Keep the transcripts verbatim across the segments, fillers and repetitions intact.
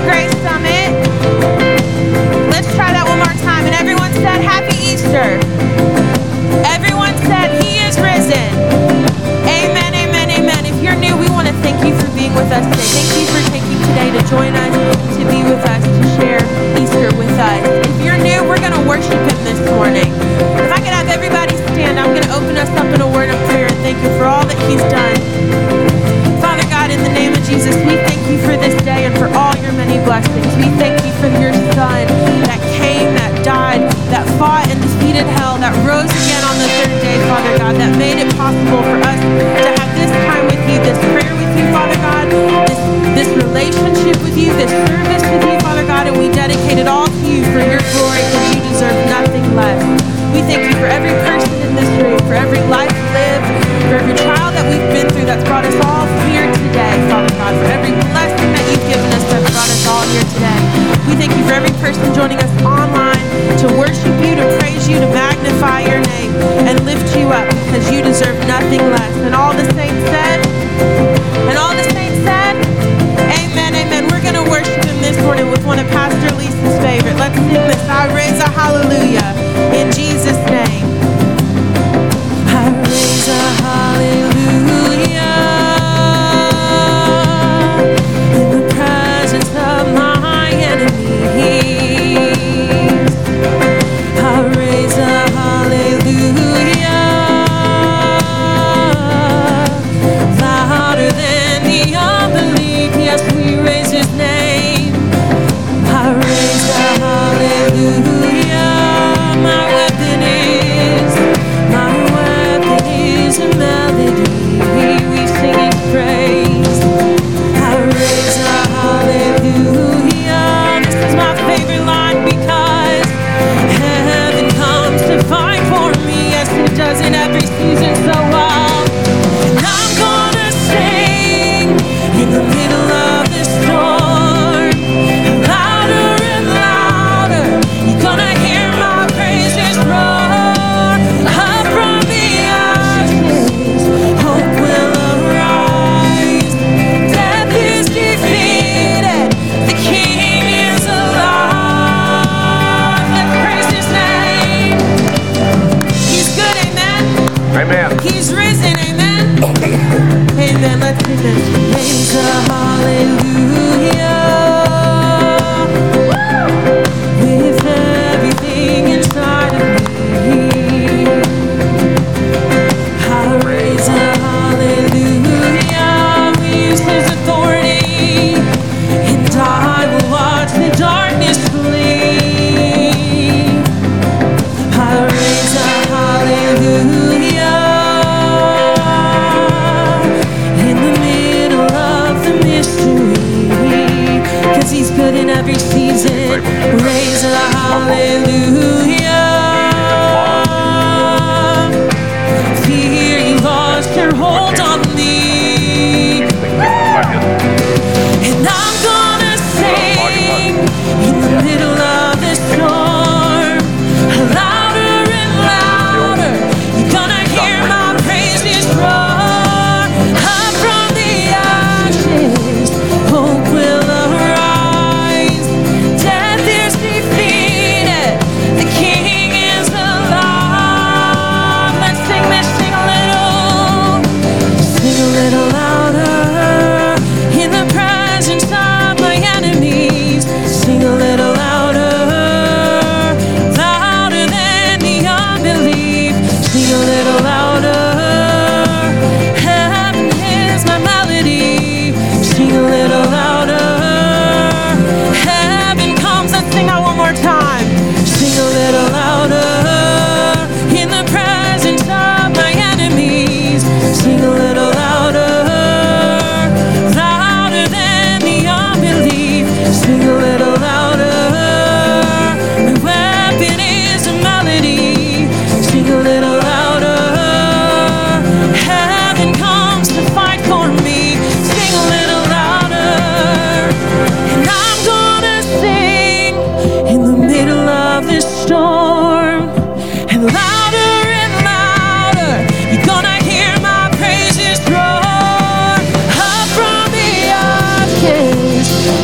for Grace Summit. Let's try that one more time. And everyone said, Happy Easter. Everyone said, He is risen. Amen, amen, amen. If you're new, we want to thank you for being with us today. Thank you for taking today to join us, to be with us, to share Easter with us. If you're new, we're going to worship Him this morning. If I could have everybody stand, I'm going to open us up in a word of prayer and thank you for all that He's done. In the name of Jesus, we thank you for this day and for all your many blessings. We thank you for your Son that came, that died, that fought and defeated hell, that rose again on the third day, Father God, that made it possible for us to have this time with you, this prayer with you, Father God, this, this relationship with you, this service with you, Father God, and we dedicate it all to you for your glory, because you deserve nothing less. We thank you for every person in this room, for every life lived, for every trial that we've been through that's brought us all here today, Father God, for every blessing that you've given us that's brought us all here today. We thank you for every person joining us online to worship you, to praise you, to magnify your name, and lift you up, because you deserve nothing less. And all the saints said, and all the saints said, amen, amen. We're going to worship him this morning with one of Pastor Lisa's favorite. Let's sing this. I raise a hallelujah in Jesus' name. I raise a hallelujah.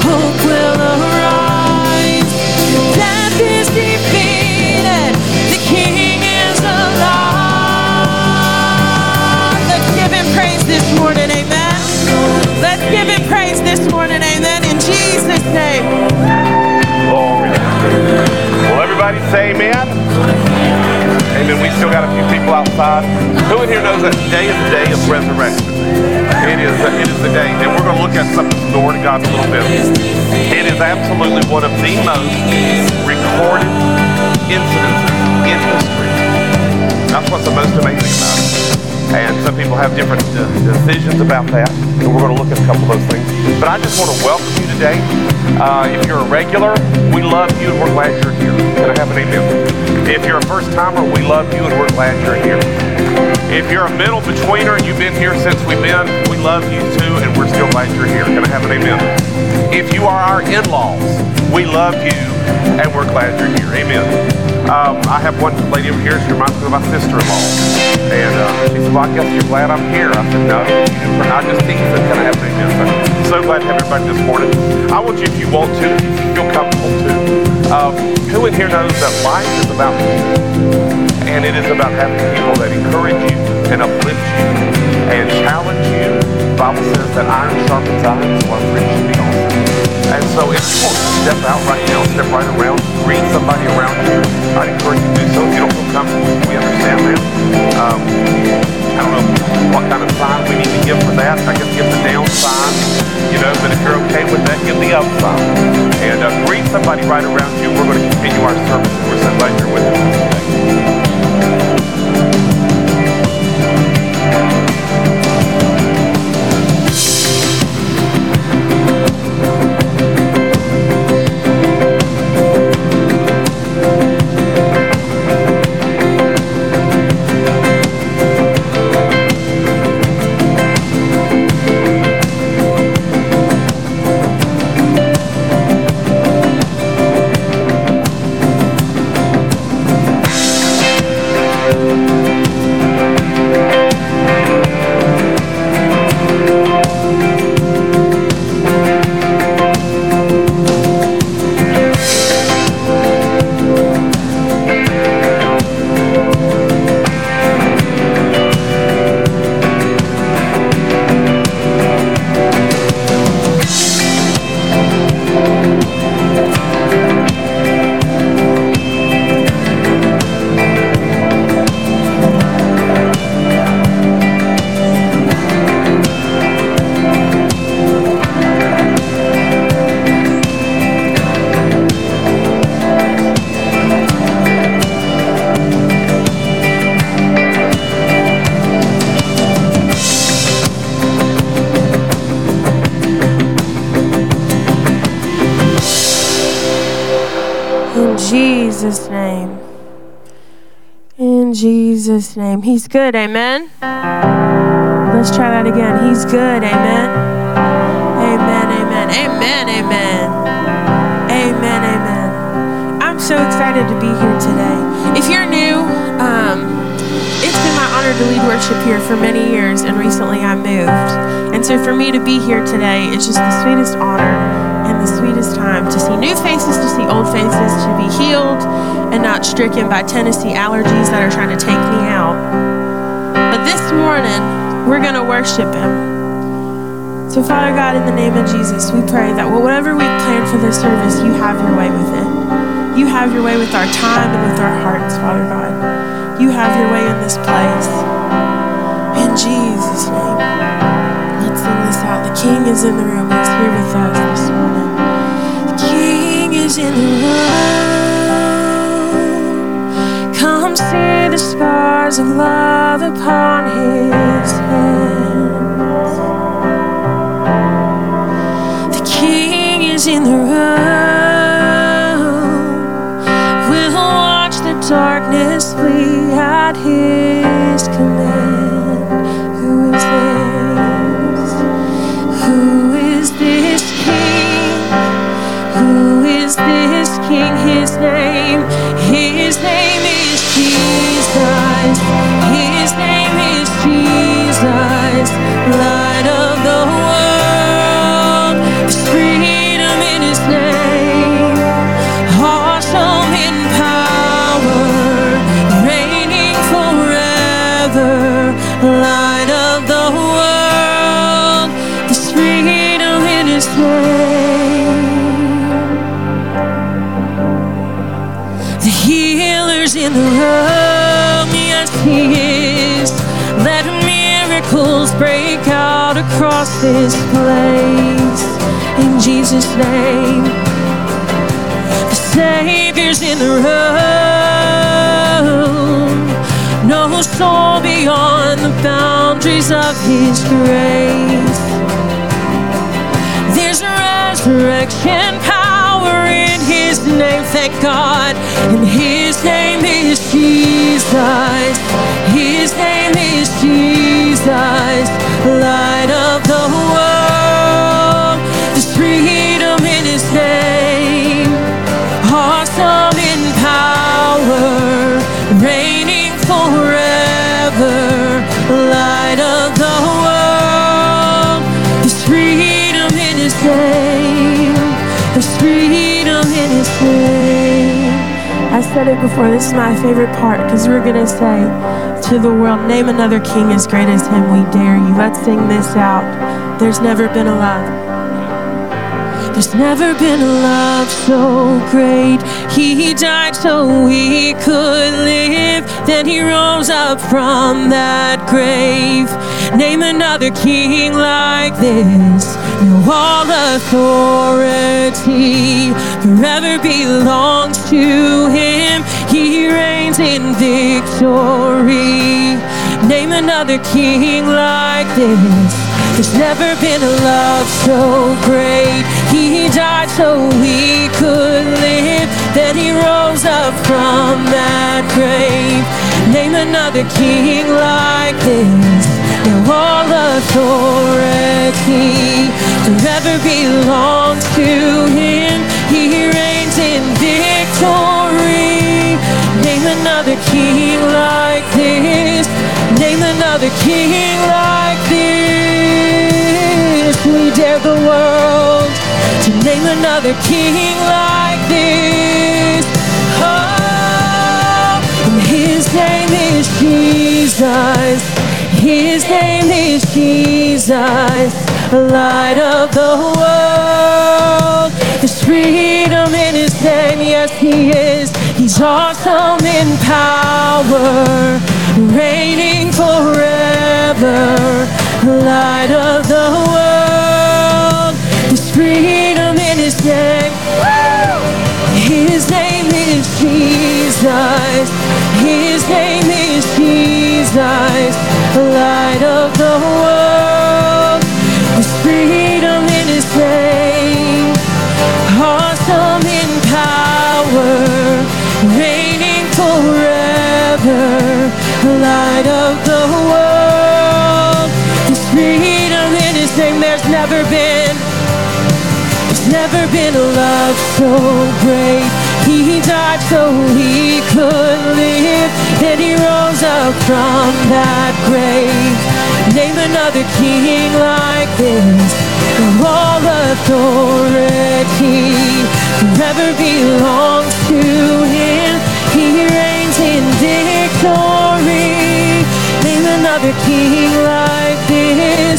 Hope will Everybody say amen. Amen. We still got a few people outside. Who in here knows that today is the day of resurrection? It is, it is the day. And we're going to look at something from the Word of God in a little bit. It is absolutely one of the most recorded incidences in history. That's what's the most amazing about it. And some people have different uh, decisions about that. And we're going to look at a couple of those things. But I just want to welcome you today. Uh, if you're a regular, we love you and we're glad you're here. Can I have an amen? If you're a first-timer, we love you and we're glad you're here. If you're a middle-betweener and you've been here since we've been, we love you too and we're still glad you're here. Can I have an amen? If you are our in-laws, we love you and we're glad you're here. Amen. Um, I have one lady over here, she reminds me of my sister-in-law. And uh, she said, well, I guess you're glad I'm here. I said, no, we're not just teasing. Can I have an amen? So, so glad to have everybody this morning. I want you, if you want to, if you feel comfortable to, um, who in here knows that life is about people? And it is about having people that encourage you and uplift you and challenge you. The Bible says that iron sharpens iron, so I'm rich to be awesome. And so if you want to step out right now, step right around, greet somebody around you, I'd encourage you to do so. If you don't feel comfortable, we understand that. Um, I don't know what kind of sign we need to give for that. I guess give the down sign, you know, but if you're okay with that, give the up sign. And uh, greet somebody right around you. We're going to continue our service. We're so glad you're with us today. Name. He's good, amen. Let's try that again. He's good, amen. Amen, amen, amen, amen, amen, amen. I'm so excited to be here today. If you're new, um, it's been my honor to lead worship here for many years, and recently I moved. And so for me to be here today, it's just the sweetest honor and the sweetest time to see new faces, to see old faces, to be healed and not stricken by Tennessee allergies that are trying to take me out. But this morning, we're going to worship Him. So Father God, in the name of Jesus, we pray that whatever we plan for this service, You have Your way with it. You have Your way with our time and with our hearts, Father God. You have Your way in this place. In Jesus' name, let's sing this out. The King is in the room. He's here with us this morning. In the room, come see the scars of love upon His hands. The King is in the room. We'll watch the darkness flee at His command. Who is this? Who is this King? Who is this King? His name, His name is Jesus. His name is Jesus. Light of the world, there's freedom in His name. Awesome in power, reigning forever. Light of the world, there's freedom in His name. in the room, yes he is. Let miracles break out across this place, in Jesus' name. The Savior's in the room, no soul beyond the boundaries of his grace. There's resurrection power in his name, thank God, and his name is Jesus, his name is Jesus, light of the world. There's freedom in his name, awesome in power, reigning forever, light of the world. There's freedom in his name, there's freedom in his name. I said it before, this is my favorite part, because we're going to say to the world, name another king as great as him, we dare you. Let's sing this out. There's never been a love. There's never been a love so great. He died so we could live. Then he rose up from that grave. Name another king like this. No, all authority forever belongs to him. He reigns in victory. Name another king like this. There's never been a love so great. He died so we could live. Then he rose up from that grave. Name another king like this. All authority forever belongs to him. He reigns in victory. Name another king like this. Name another king like this. We dare the world to name another king like this. Oh, and his name is Jesus. His name is Jesus, light of the world. There's freedom in his name, yes he is. He's awesome in power, reigning forever, light of the world. There's freedom in his name. His name is Jesus. His name is Jesus, light of the world. There's freedom in his name, awesome in power, reigning forever, light of the world. There's freedom in his name. There's never been, there's never been a love so great. He died so he could live. Then he rose up from that grave. Name another king like this. All authority forever belongs to him. He reigns in victory. Name another king like this.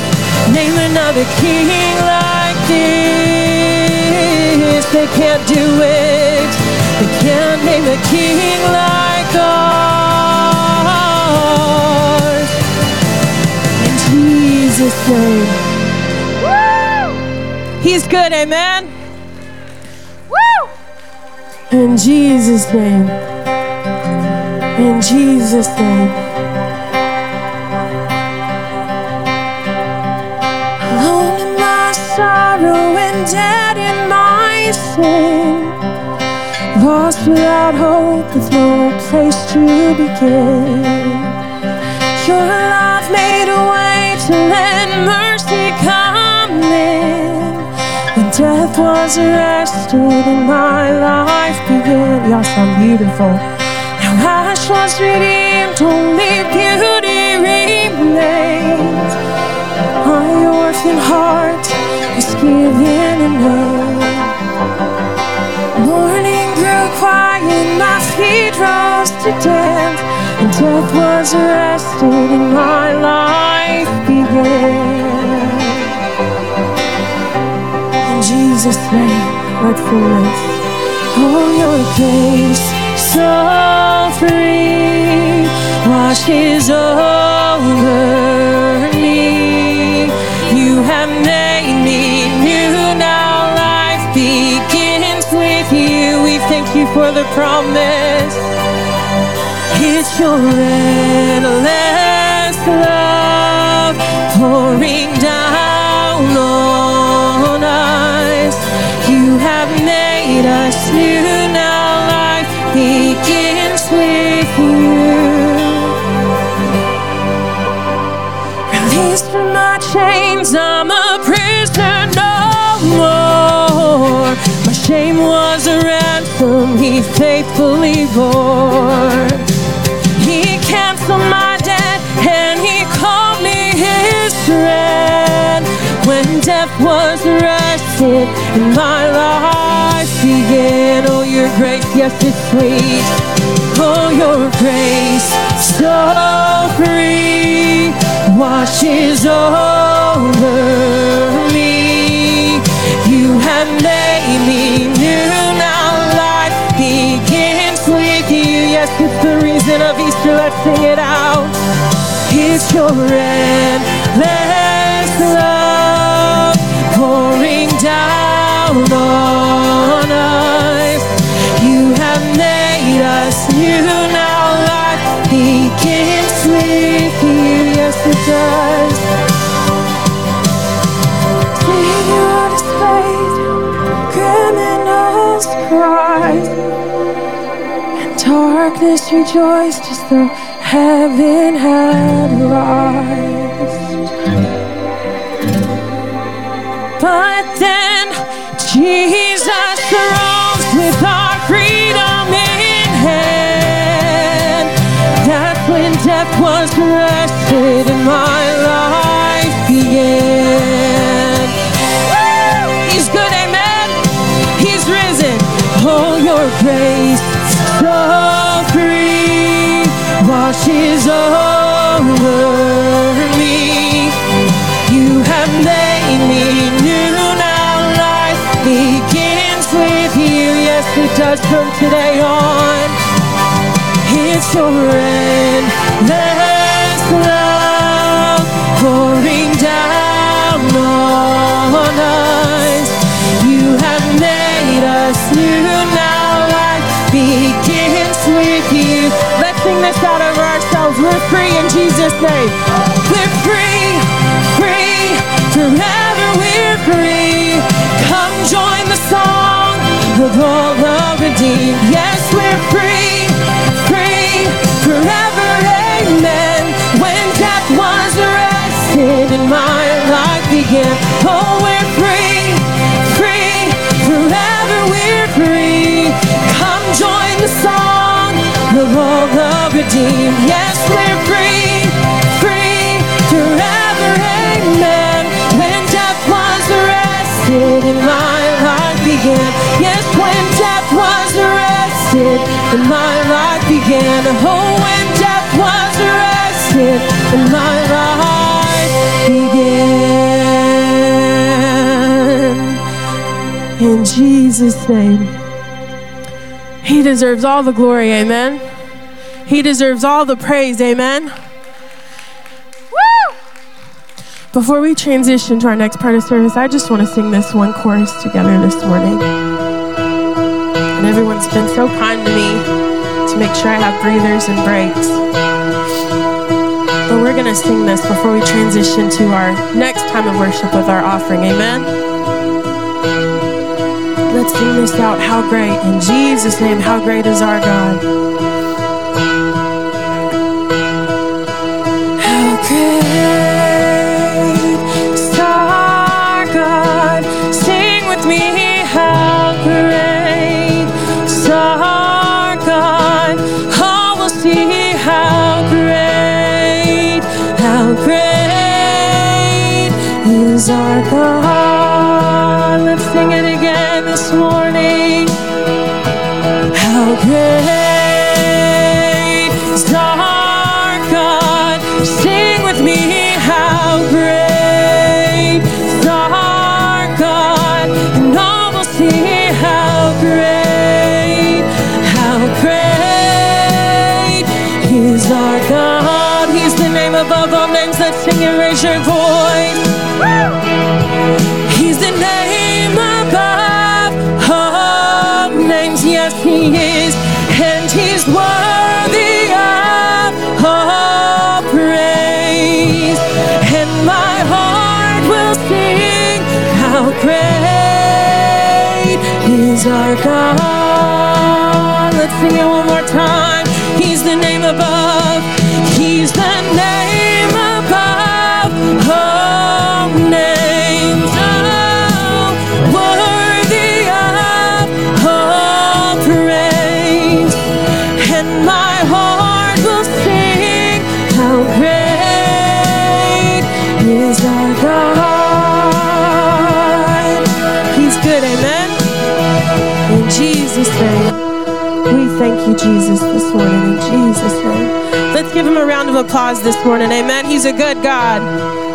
Name another king like this. They can't do it. They can't name a king like ours. In Jesus' name. Woo! He's good, amen? Woo! In Jesus' name. In Jesus' name. Alone in my sorrow and dead in my sin. Lost without hope, with no place to begin. Your love made a way to let mercy come in. When death was arrested and my life began. Y'all sound beautiful. Now ash was redeemed, only beauty remains. My orphan heart is given a name. Morning quiet, my feet rose to dance, and death was arrested and my life began. In Jesus' name, let's sing this. Oh, your grace all free, washed His over me. You have made me new, now life begins with You. We thank You for the promise. It's Your endless love pouring down on us. You have made us new, now life begins with You. Released from my chains, I'm a prisoner no more. My shame was a ransom He faithfully bore. My debt, and He called me His friend. When death was arrested and my life began, oh, Your grace, yes, it's sweet. Oh, Your grace, so free, washes over me. You have made me new, now life begins with You. Yes, it's the reason of Easter. Let's sing it out. It's Your endless love pouring down on us. You have made us new, now life begins with You. Yes, it does. See Your display, criminals cry. Darkness rejoiced as though heaven had lost. But then Jesus rose with our freedom in hand. That's when death was arrested and my life began. Woo! He's good, amen. He's risen. Oh, Your grace, so free, washes over me. You have made me new, now life begins with You. Yes, it does from today on. It's Your endless love pouring down on us. You have made us new, now begins with You. Let's sing this out of ourselves. We're free in Jesus' name. We're free, free, forever we're free. Come join the song of all the redeemed. Yes, we're free, free, forever, amen. When death was arrested and my life began, oh, we're free, free, forever we're free. Come join the song of all the redeemed. Yes, we're free, free, forever, amen. When death was arrested and my life began. Yes, when death was arrested and my life began. Oh, when death was arrested and my life began. In Jesus' name. He deserves all the glory, amen. He deserves all the praise, amen. Woo! Before we transition to our next part of service, I just want to sing this one chorus together this morning. And everyone's been so kind to me to make sure I have breathers and breaks. But we're going to sing this before we transition to our next time of worship with our offering, amen. Let's sing this out, how great, in Jesus' name, how great is our God. How great is our God, sing with me, how great is our God, oh, we'll see how great, how great is our God. Let's sing it again this morning. How great is our God, sing with me, how great is our God, and all will see how great, how great Can you raise your voice? Woo! He's the name above all names. Yes, he is. And he's worthy of all praise. And my heart will sing how great is our God. Let's sing it one more time. He's the name above. He's the name above all names. Oh, worthy of all praise. And my heart will sing how great is our God. He's good, amen? In Jesus' name. We thank you, Jesus, this morning, in Jesus' name. Let's give him a round of applause this morning, amen? He's a good God.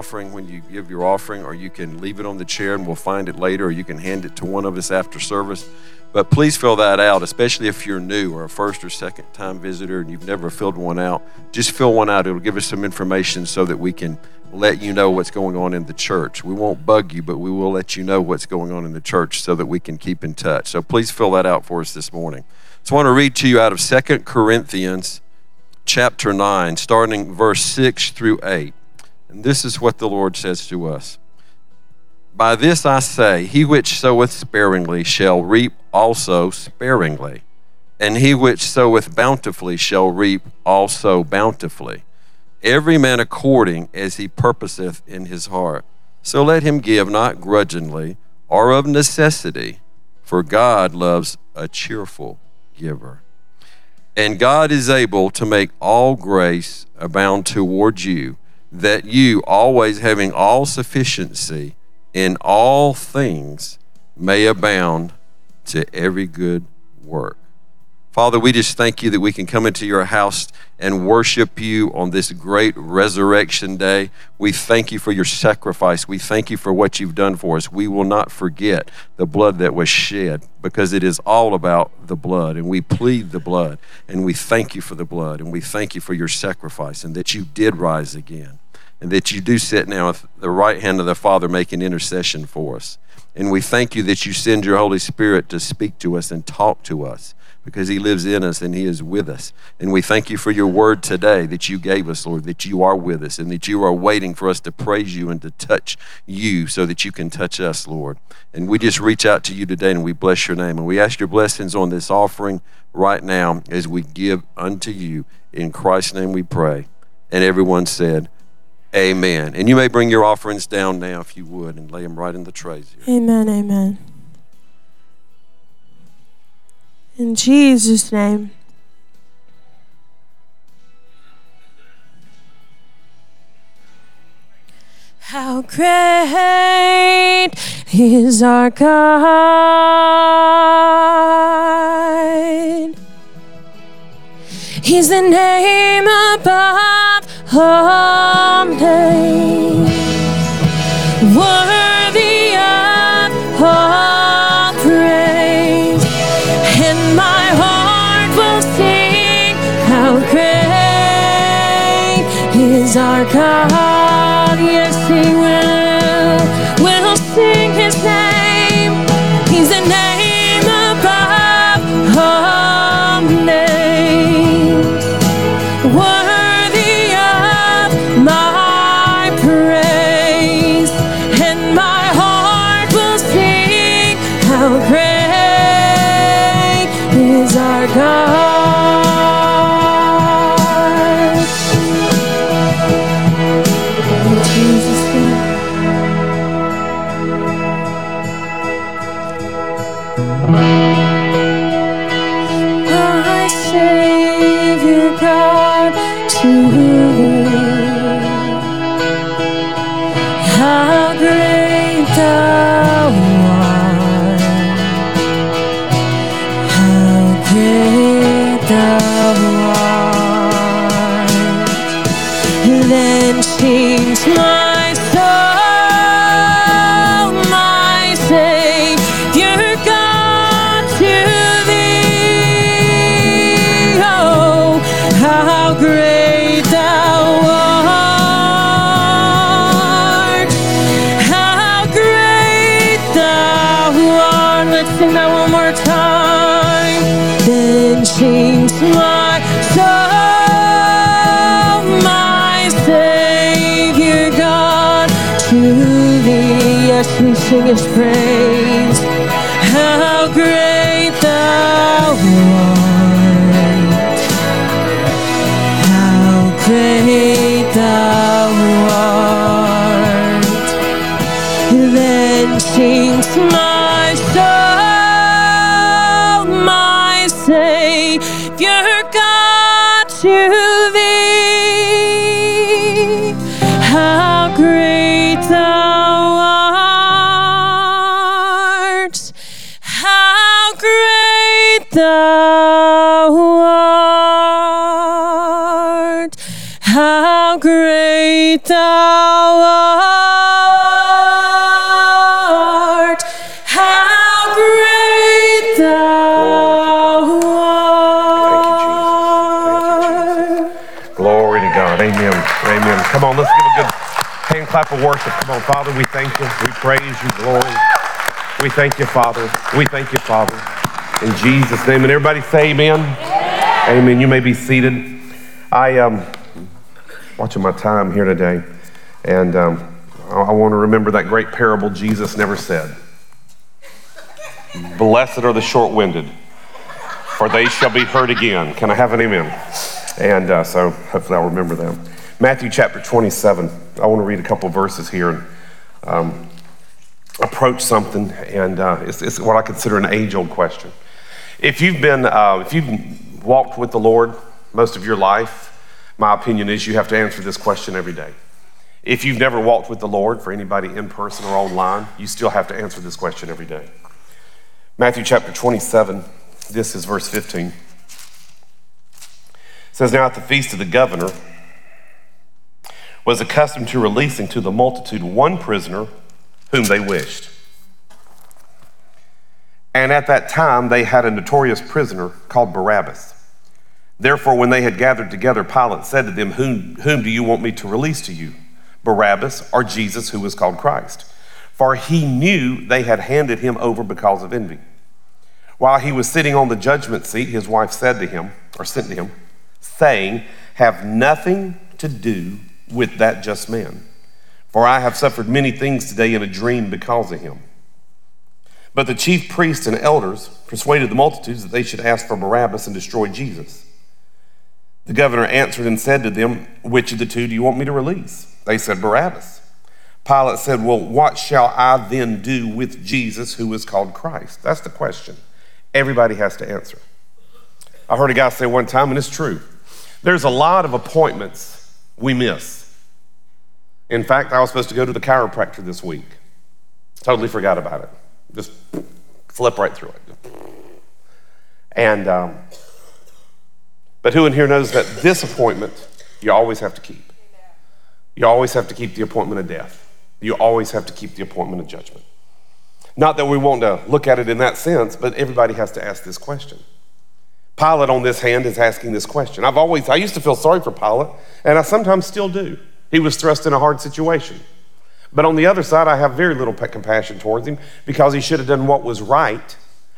Offering when you give your offering, or you can leave it on the chair and we'll find it later, or you can hand it to one of us after service. But please fill that out, especially if you're new or a first or second time visitor and you've never filled one out. Just fill one out. It'll give us some information so that we can let you know what's going on in the church. We won't bug you, but we will let you know what's going on in the church so that we can keep in touch. So please fill that out for us this morning. So I want to read to you out of Second Corinthians chapter nine, starting verse six through eight. And this is what the Lord says to us. By this I say, he which soweth sparingly shall reap also sparingly, and he which soweth bountifully shall reap also bountifully. Every man according as he purposeth in his heart. So let him give not grudgingly or of necessity, for God loves a cheerful giver. And God is able to make all grace abound toward you, that you, always having all sufficiency in all things, may abound to every good work. Father, we just thank you that we can come into your house and worship you on this great resurrection day. We thank you for your sacrifice. We thank you for what you've done for us. We will not forget the blood that was shed, because it is all about the blood, and we plead the blood, and we thank you for the blood, and we thank you for your sacrifice, and that you did rise again, and that you do sit now at the right hand of the Father making intercession for us. And we thank you that you send your Holy Spirit to speak to us and talk to us, because he lives in us and he is with us. And we thank you for your word today that you gave us, Lord, that you are with us and that you are waiting for us to praise you and to touch you so that you can touch us, Lord. And we just reach out to you today and we bless your name. And we ask your blessings on this offering right now as we give unto you. In Christ's name we pray. And everyone said, amen. And you may bring your offerings down now if you would, and lay them right in the trays here. Amen, amen. In Jesus' name. How great is our God. He's the name above all names, worthy of all praise, and my heart will sing how great is our God. Yes, He will. We'll sing His name. He's the name above all names, worthy of my sing His praise. How great Thou art! How great Thou art! Then sings my soul, my Savior God, to Thee. How great Thou art! Thou art, how great Thou art. Thank you, Jesus. Thank you, Jesus. Glory to God. Amen. Amen. Come on, let's give a good hand clap of worship. Come on, Father, we thank You. We praise You. Glory. We thank You, Father. We thank You, Father. In Jesus' name. And everybody say amen. Amen. Amen. You may be seated. I um. watching my time here today, and um, I want to remember that great parable Jesus never said. Blessed are the short-winded, for they shall be heard again. Can I have an amen? And uh, so hopefully I'll remember that. Matthew chapter twenty-seven. I want to read a couple verses here and um, approach something, and uh, it's, it's what I consider an age-old question. If you've been, uh, if you've walked with the Lord most of your life, my opinion is you have to answer this question every day. If you've never walked with the Lord, for anybody in person or online, you still have to answer this question every day. Matthew chapter twenty-seven, this is verse fifteen. It says, now at the feast of the governor was accustomed to releasing to the multitude one prisoner whom they wished. And at that time they had a notorious prisoner called Barabbas. Therefore, when they had gathered together, Pilate said to them, whom, whom do you want me to release to you, Barabbas or Jesus, who was called Christ? For he knew they had handed him over because of envy. While he was sitting on the judgment seat, his wife said to him, or sent to him, saying, have nothing to do with that just man, for I have suffered many things today in a dream because of him. But the chief priests and elders persuaded the multitudes that they should ask for Barabbas and destroy Jesus. The governor answered and said to them, which of the two do you want me to release? They said, Barabbas. Pilate said, well, what shall I then do with Jesus, who is called Christ? That's the question everybody has to answer. I heard a guy say one time, and it's true, there's a lot of appointments we miss. In fact, I was supposed to go to the chiropractor this week. Totally forgot about it. Just flip right through it. And, um, but who in here knows that this appointment you always have to keep? You always have to keep the appointment of death. You always have to keep the appointment of judgment. Not that we want to look at it in that sense, but everybody has to ask this question. Pilate, on this hand, is asking this question. I've always, I used to feel sorry for Pilate, and I sometimes still do. He was thrust in a hard situation. But on the other side, I have very little compassion towards him because he should have done what was right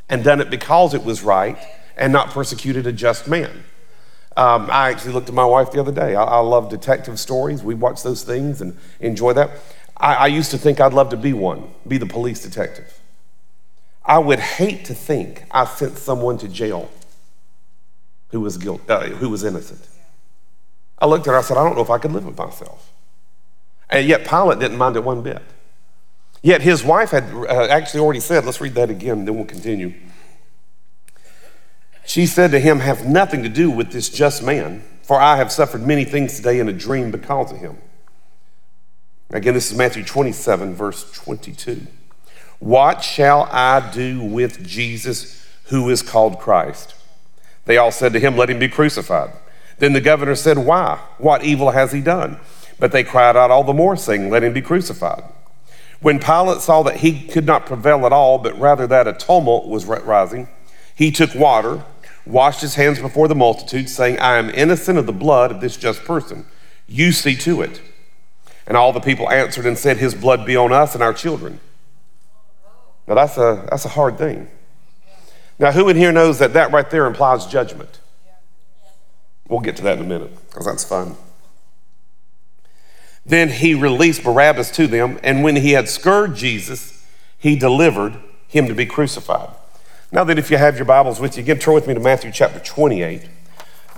and done it because it was right and not persecuted a just man. Um, I actually looked at my wife the other day. I, I love detective stories. We watch those things and enjoy that. I, I used to think I'd love to be one, be the police detective. I would hate to think I sent someone to jail who was guilt, uh, who was innocent. I looked at her, I said, I don't know if I could live with myself. And yet Pilate didn't mind it one bit. Yet his wife had uh, actually already said, let's read that again, then we'll continue. She said to him, have nothing to do with this just man, for I have suffered many things today in a dream because of him. Again, this is Matthew twenty-seven, verse twenty-two. What shall I do with Jesus, who is called Christ? They all said to him, let him be crucified. Then the governor said, why? What evil has he done? But they cried out all the more, saying, let him be crucified. When Pilate saw that he could not prevail at all, but rather that a tumult was rising, he took water, washed his hands before the multitude, saying, I am innocent of the blood of this just person. You see to it. And all the people answered and said, his blood be on us and our children. Now that's a, that's a hard thing. Now who in here knows that that right there implies judgment? We'll get to that in a minute, because that's fun. Then he released Barabbas to them, and when he had scourged Jesus, he delivered him to be crucified. Now that if you have your Bibles with you, again, turn with me to Matthew chapter twenty-eight.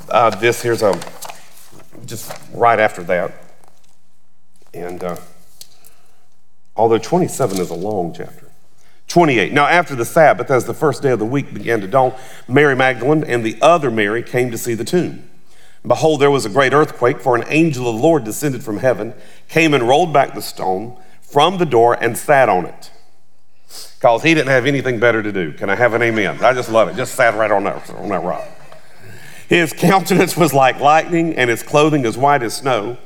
Uh, this here's a, just right after that. And uh, although twenty-seven is a long chapter, twenty-eight. Now, after the Sabbath, as the first day of the week began to dawn, Mary Magdalene and the other Mary came to see the tomb. Behold, there was a great earthquake, for an angel of the Lord descended from heaven, came and rolled back the stone from the door and sat on it. Because he didn't have anything better to do. Can I have an amen? I just love it. Just sat right on that, on that rock. His countenance was like lightning, and his clothing as white as snow.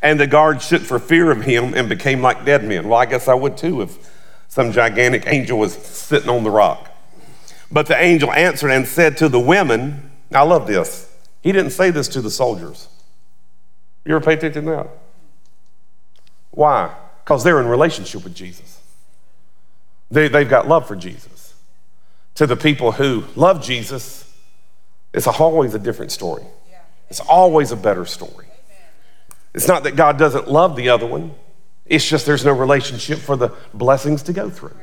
And the guards shook for fear of him and became like dead men. Well, I guess I would too if some gigantic angel was sitting on the rock. But the angel answered and said to the women, I love this. He didn't say this to the soldiers. You ever pay attention to that? Why? Because they're in relationship with Jesus. They, they've got love for Jesus. To the people who love Jesus, it's always a different story. It's always a better story. It's not that God doesn't love the other one. It's just there's no relationship for the blessings to go through.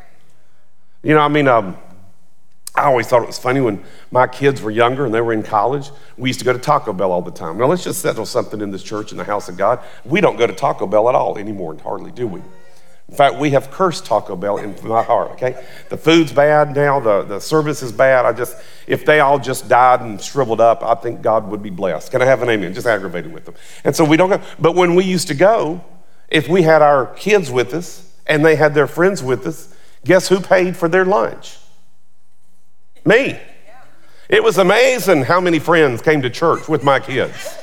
You know, I mean, um, I always thought it was funny when my kids were younger and they were in college. We used to go to Taco Bell all the time. Now, let's just settle something in this church, in the house of God. We don't go to Taco Bell at all anymore, hardly, do we? In fact, we have cursed Taco Bell in my heart, okay? The food's bad now. The, the service is bad. I just, if they all just died and shriveled up, I think God would be blessed. Can I have an amen? Just aggravated with them. And so we don't go. But when we used to go, if we had our kids with us and they had their friends with us, guess who paid for their lunch? Me. It was amazing how many friends came to church with my kids,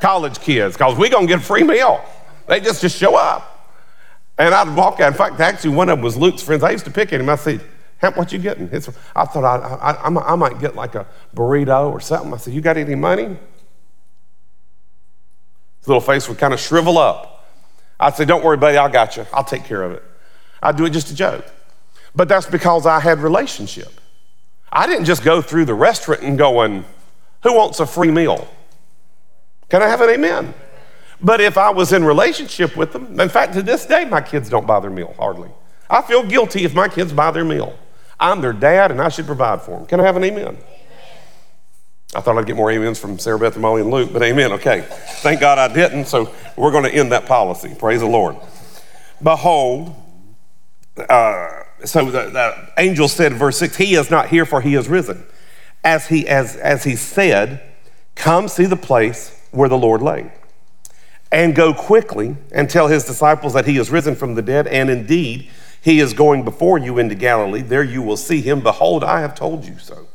college kids, because we're going to get a free meal. They just, just show up. And I'd walk out. In fact, actually, one of them was Luke's friends. I used to pick at him. I said, what you getting? It's, I thought I, I, I, I might get like a burrito or something. I said, you got any money? His little face would kind of shrivel up. I'd say, don't worry, buddy. I got you. I'll take care of it. I'd do it just a joke. But that's because I had relationship. I didn't just go through the restaurant and going, who wants a free meal? Can I have an amen? But if I was in relationship with them, in fact, to this day, my kids don't buy their meal, hardly. I feel guilty if my kids buy their meal. I'm their dad, and I should provide for them. Can I have an amen? Amen. I thought I'd get more amens from Sarah, Beth, and Molly, and Luke, but amen, okay. Thank God I didn't, so we're going to end that policy. Praise the Lord. Behold, uh, so the, the angel said, verse six, he is not here, for he is risen. As he, as, as he said, come see the place where the Lord lay. and go quickly and tell his disciples that he is risen from the dead, and indeed, he is going before you into Galilee. There you will see him. Behold, I have told you so.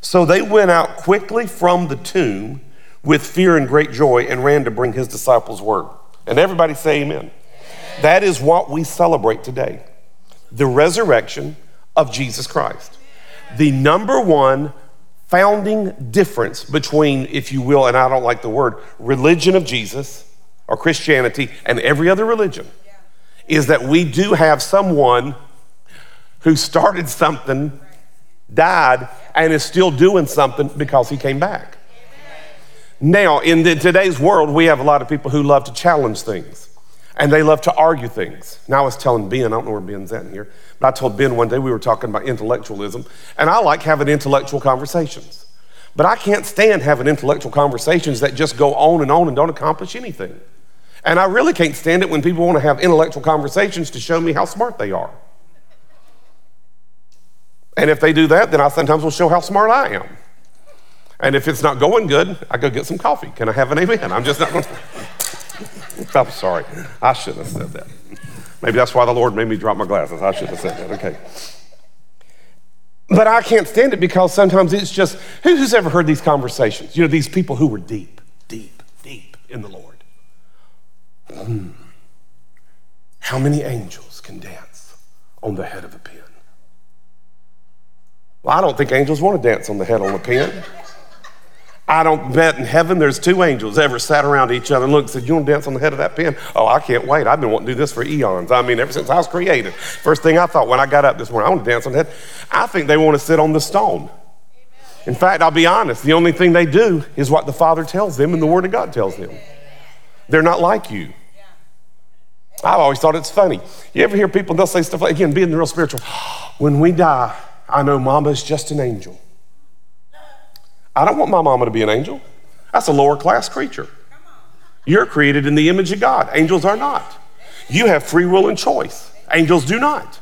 So they went out quickly from the tomb with fear and great joy and ran to bring his disciples word. And everybody say amen. Amen. That is what we celebrate today, the resurrection of Jesus Christ. The number one founding difference between, if you will, and I don't like the word, religion of Jesus or Christianity and every other religion, is that we do have someone who started something, died, and is still doing something because he came back. Amen. Now, in the, today's world, we have a lot of people who love to challenge things, and they love to argue things. Now, I was telling Ben, I don't know where Ben's at in here, but I told Ben one day we were talking about intellectualism, and I like having intellectual conversations. But I can't stand having intellectual conversations that just go on and on and don't accomplish anything. And I really can't stand it when people want to have intellectual conversations to show me how smart they are. And if they do that, then I sometimes will show how smart I am. And if it's not going good, I go get some coffee. Can I have an amen? I'm just not going to. I'm sorry. I shouldn't have said that. Maybe that's why the Lord made me drop my glasses. I shouldn't have said that. Okay. But I can't stand it because sometimes it's just, who's ever heard these conversations? You know, these people who were deep, deep, deep in the Lord. Hmm. How many angels can dance on the head of a pin? Well, I don't think angels want to dance on the head on a pin. I don't bet in heaven there's two angels ever sat around each other and looked and said, you want to dance on the head of that pin? Oh, I can't wait. I've been wanting to do this for eons. I mean, ever since I was created. First thing I thought when I got up this morning, I want to dance on the head. I think they want to sit on the stone. In fact, I'll be honest, the only thing they do is what the Father tells them and the Word of God tells them. They're not like you. I've always thought it's funny. You ever hear people, they'll say stuff like, again, being real spiritual, when we die, I know mama's just an angel. I don't want my mama to be an angel. That's a lower class creature. You're created in the image of God. Angels are not. You have free will and choice. Angels do not.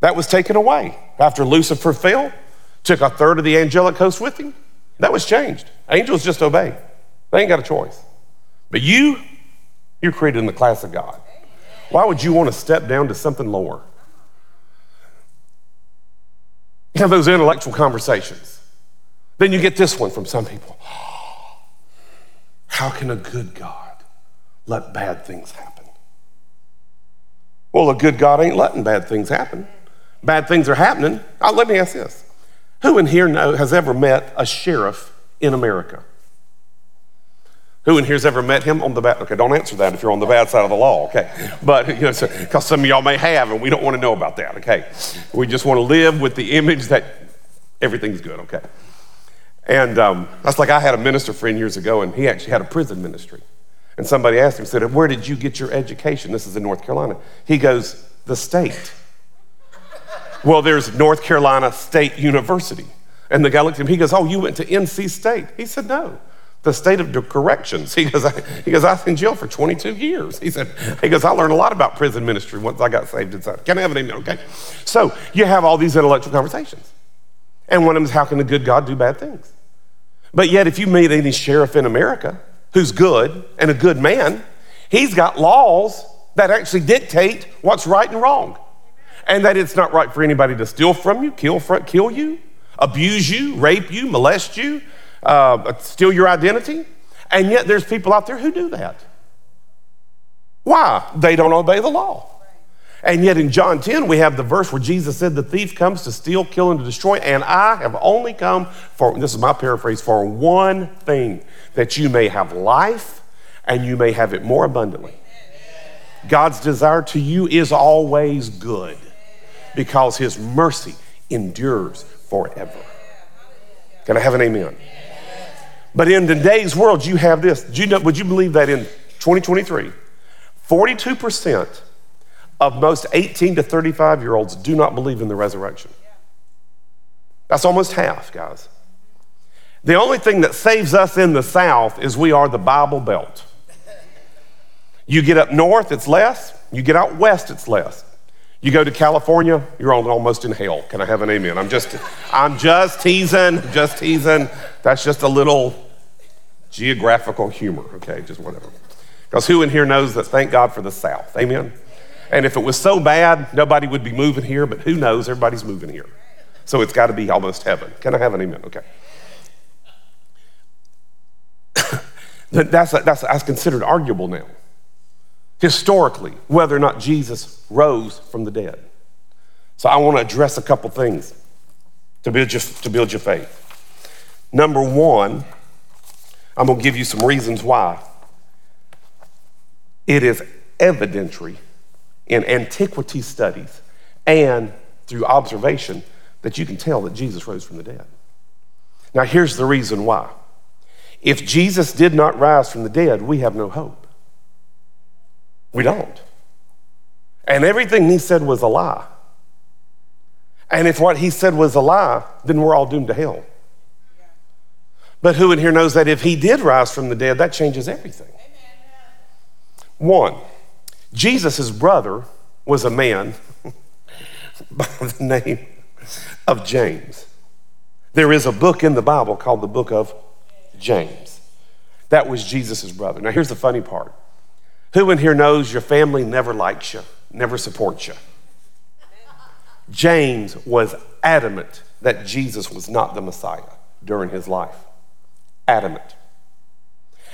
That was taken away. After Lucifer fell, took a third of the angelic host with him. That was changed. Angels just obey. They ain't got a choice. But you, you're created in the class of God. Why would you want to step down to something lower? You have those intellectual conversations. Then you get this one from some people. How can a good God let bad things happen? Well, a good God ain't letting bad things happen. Bad things are happening. Oh, let me ask this. Who in here know, has ever met a sheriff in America? Who in here's ever met him on the bad? Okay, don't answer that if you're on the bad side of the law, okay? But, you know, because so, some of y'all may have, and we don't want to know about that, okay? We just want to live with the image that everything's good, okay? And um, that's like I had a minister friend years ago, and he actually had a prison ministry. And somebody asked him, said, where did you get your education? This is in North Carolina. He goes, the state. Well, there's North Carolina State University. And the guy looked at him, he goes, oh, you went to N C State? He said, no. The state of the corrections. He goes, I, he goes, I was in jail for twenty-two years. He said, he goes, I learned a lot about prison ministry once I got saved inside. Can I have an amen? Okay. So you have all these intellectual conversations. And one of them is, how can the good God do bad things? But yet, if you meet any sheriff in America who's good and a good man, he's got laws that actually dictate what's right and wrong. And that it's not right for anybody to steal from you, kill, kill you, abuse you, rape you, molest you, Uh, steal your identity, and yet there's people out there who do that. Why? They don't obey the law. And yet in John ten, we have the verse where Jesus said, the thief comes to steal, kill, and to destroy, and I have only come for, this is my paraphrase, for one thing, that you may have life and you may have it more abundantly. God's desire to you is always good because his mercy endures forever. Can I have an amen? But in today's world, you have this. Do you know, would you believe that in twenty twenty-three, forty-two percent of most eighteen to thirty-five-year-olds do not believe in the resurrection? That's almost half, guys. The only thing that saves us in the South is we are the Bible Belt. You get up north, it's less. You get out west, it's less. You go to California, you're almost in hell. Can I have an amen? I'm just, I'm just teasing, just teasing. That's just a little geographical humor, okay, just whatever. Because who in here knows that thank God for the South, amen? And if it was so bad, nobody would be moving here, but who knows, everybody's moving here. So it's got to be almost heaven. Can I have an amen? Okay. that's, that's, that's considered arguable now. Historically, whether or not Jesus rose from the dead. So I want to address a couple things to build your, to build your faith. Number one, I'm going to give you some reasons why it is evidentiary in antiquity studies and through observation that you can tell that Jesus rose from the dead. Now, here's the reason why. If Jesus did not rise from the dead, we have no hope. We don't. And everything he said was a lie. And if what he said was a lie, then we're all doomed to hell. But who in here knows that if he did rise from the dead, that changes everything? One, Jesus' brother was a man by the name of James. There is a book in the Bible called the book of James. That was Jesus' brother. Now, here's the funny part. Who in here knows your family never likes you, never supports you? James was adamant that Jesus was not the Messiah during his life. Adamant.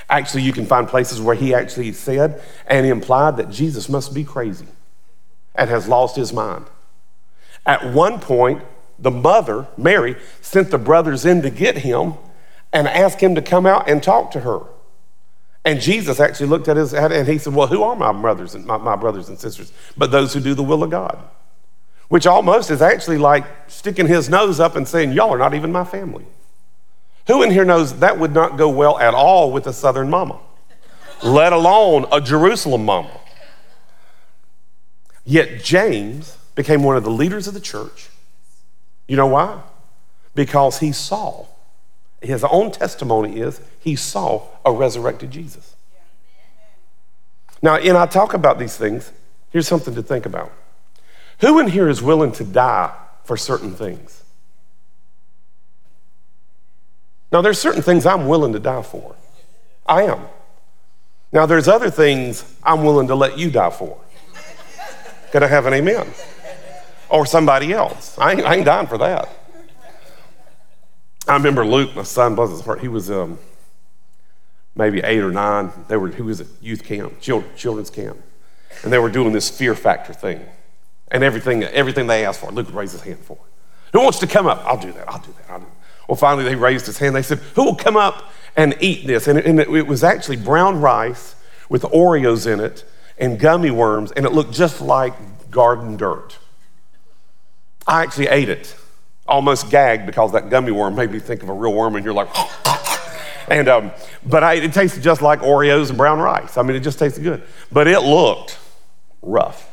Actually, you can find places where he actually said and implied that Jesus must be crazy and has lost his mind. At one point, the mother, Mary, sent the brothers in to get him and asked him to come out and talk to her. And Jesus actually looked at his and he said, well, who are my brothers and my, my brothers and sisters? But those who do the will of God. Which almost is actually like sticking his nose up and saying, y'all are not even my family. Who in here knows that would not go well at all with a Southern mama, let alone a Jerusalem mama? Yet James became one of the leaders of the church. You know why? Because he saw, his own testimony is, he saw a resurrected Jesus. Now, and I talk about these things, here's something to think about. Who in here is willing to die for certain things? Now, there's certain things I'm willing to die for. I am. Now, there's other things I'm willing to let you die for. Can I have an amen? Or somebody else. I ain't, I ain't dying for that. I remember Luke, my son, bless his heart, he was um, maybe eight or nine. They were, he was at youth camp, children's camp. And they were doing this fear factor thing. And everything, everything they asked for, Luke would raise his hand for. Who wants to come up? I'll do that, I'll do that, I'll do that. Well, finally, they raised his hand. They said, who will come up and eat this? And it, and it was actually brown rice with Oreos in it and gummy worms, and it looked just like garden dirt. I actually ate it, almost gagged because that gummy worm made me think of a real worm, and you're like, and um, but I, it tasted just like Oreos and brown rice. I mean, it just tasted good. But it looked rough.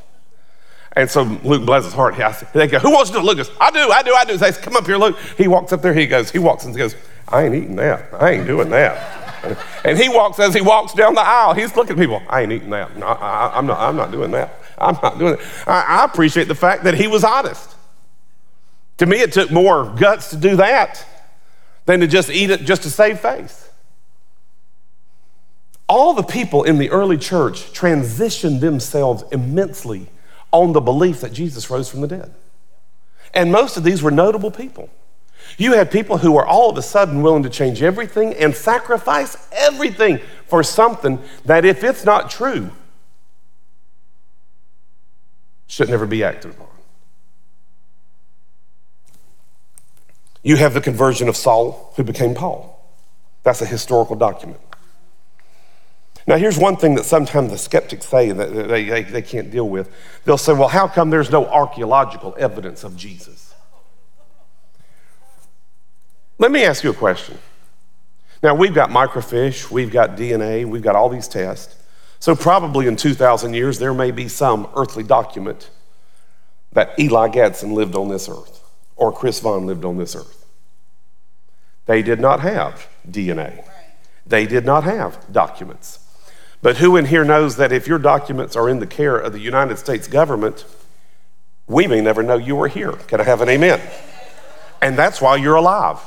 And so Luke, bless his heart, they go, who wants to look at this? I do, I do, I do. They say, come up here, Luke. He walks up there, he goes, he walks and he goes, I ain't eating that. I ain't doing that. And he walks as he walks down the aisle. He's looking at people. I ain't eating that. No, I, I'm not, I'm not doing that. I'm not doing that. I, I appreciate the fact that he was honest. To me, it took more guts to do that than to just eat it just to save face. All the people in the early church transitioned themselves immensely on the belief that Jesus rose from the dead. And most of these were notable people. You had people who were all of a sudden willing to change everything and sacrifice everything for something that if it's not true, should never be acted upon. You have the conversion of Saul, who became Paul. That's a historical document. Now, here's one thing that sometimes the skeptics say that they, they, they can't deal with. They'll say, well, how come there's no archaeological evidence of Jesus? Let me ask you a question. Now, we've got microfiche, we've got D N A, we've got all these tests. So probably in two thousand years, there may be some earthly document that Eli Gadsden lived on this earth or Chris Vaughn lived on this earth. They did not have D N A. They did not have documents. But who in here knows that if your documents are in the care of the United States government, we may never know you were here. Can I have an amen? And that's why you're alive.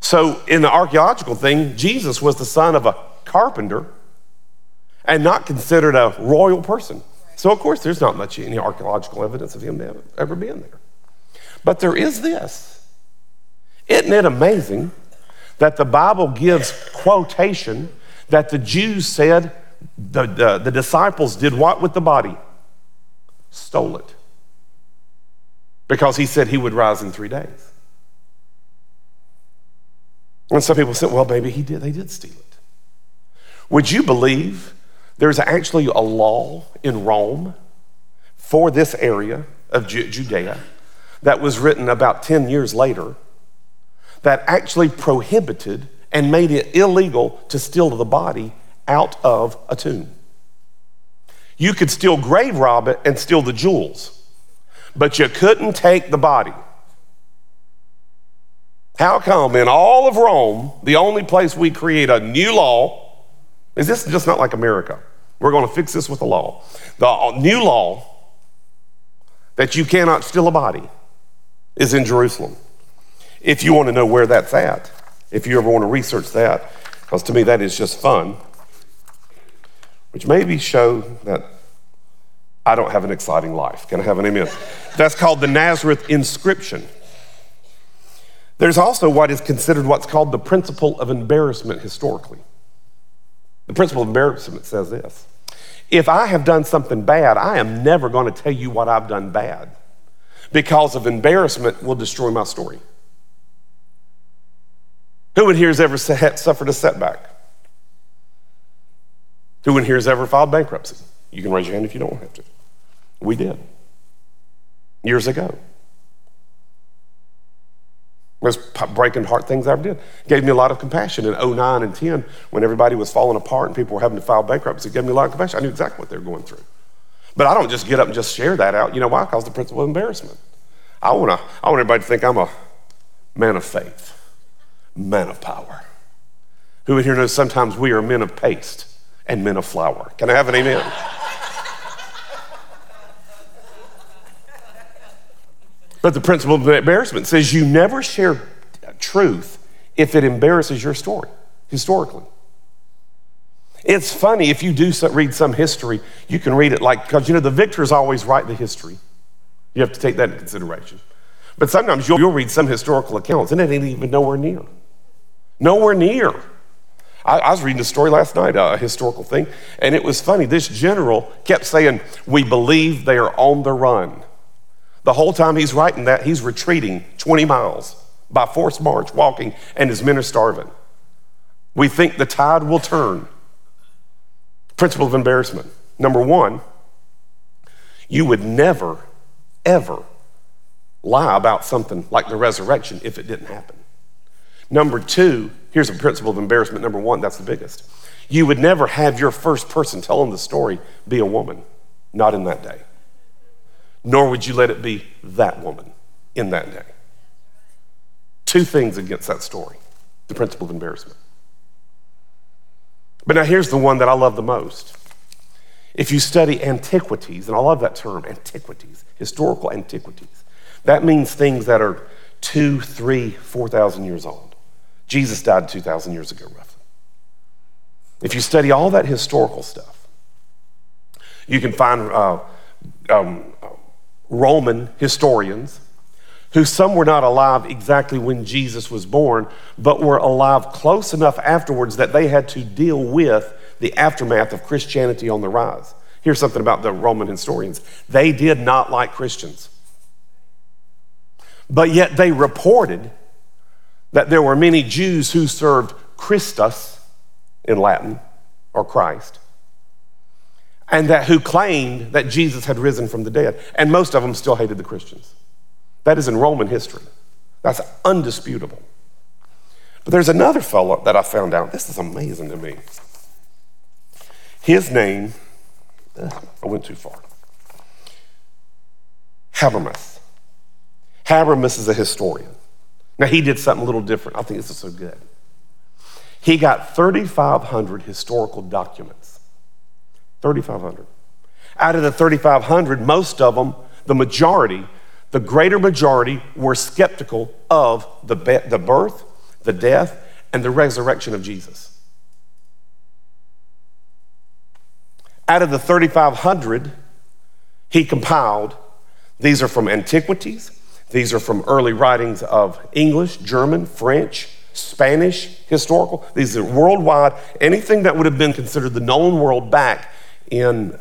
So in the archaeological thing, Jesus was the son of a carpenter and not considered a royal person. So of course, there's not much any archaeological evidence of him ever being there. But there is this. Isn't it amazing that the Bible gives quotation that the Jews said the, the, the disciples did what with the body? Stole it. Because he said he would rise in three days. And some people said, well, maybe he did. They did steal it. Would you believe there's actually a law in Rome for this area of Ju- Judea that was written about ten years later that actually prohibited and made it illegal to steal the body out of a tomb? You could still grave rob it and steal the jewels, but you couldn't take the body. How come in all of Rome, the only place we create a new law, is this just not like America? We're going to fix this with a law. The new law that you cannot steal a body is in Jerusalem. If you want to know where that's at, if you ever want to research that, because to me that is just fun, which maybe show that I don't have an exciting life. Can I have an amen? That's called the Nazareth inscription. There's also what is considered what's called the principle of embarrassment historically. The principle of embarrassment says this: if I have done something bad, I am never going to tell you what I've done bad, because of embarrassment will destroy my story. Who in here has ever suffered a setback? Who in here has ever filed bankruptcy? You can raise your hand if you don't have to. We did, years ago. There's breaking heart things I ever did. Gave me a lot of compassion in oh nine and ten when everybody was falling apart and people were having to file bankruptcy. It gave me a lot of compassion. I knew exactly what they were going through. But I don't just get up and just share that out. You know why? Because the principle of embarrassment. I want to. I want everybody to think I'm a man of faith, man of power. Who in here knows sometimes we are men of paste and men of flour? Can I have an amen? But the principle of embarrassment says you never share truth if it embarrasses your story, historically. It's funny, if you do read some history, you can read it like, because you know, the victors always write the history. You have to take that into consideration. But sometimes you'll, you'll read some historical accounts and it ain't even nowhere near. Nowhere near. I, I was reading a story last night, a historical thing, and it was funny. This general kept saying, "We believe they are on the run." The whole time he's writing that, he's retreating twenty miles by forced march, walking, and his men are starving. We think the tide will turn. Principle of embarrassment. Number one, you would never, ever lie about something like the resurrection if it didn't happen. Number two, here's a principle of embarrassment. Number one, that's the biggest. You would never have your first person telling the story be a woman, not in that day. Nor would you let it be that woman in that day. Two things against that story, the principle of embarrassment. But now here's the one that I love the most. If you study antiquities, and I love that term, antiquities, historical antiquities, that means things that are two, three, four thousand years old. Jesus died two thousand years ago, roughly. If you study all that historical stuff, you can find uh, um, Roman historians, who some were not alive exactly when Jesus was born, but were alive close enough afterwards that they had to deal with the aftermath of Christianity on the rise. Here's something about the Roman historians. They did not like Christians. But yet they reported that there were many Jews who served Christus in Latin, or Christ, and that who claimed that Jesus had risen from the dead. And most of them still hated the Christians. That is in Roman history. That's undisputable. But there's another fellow that I found out. This is amazing to me. His name, ugh, I went too far. Habermas. Habermas is a historian. Now, he did something a little different. I think this is so good. He got thirty-five hundred historical documents. thirty-five hundred. Out of the thirty-five hundred, most of them, the majority, the greater majority, were skeptical of the, be- the birth, the death, and the resurrection of Jesus. Out of the thirty-five hundred he compiled, these are from antiquities, these are from early writings of English, German, French, Spanish, historical, these are worldwide, anything that would have been considered the known world back in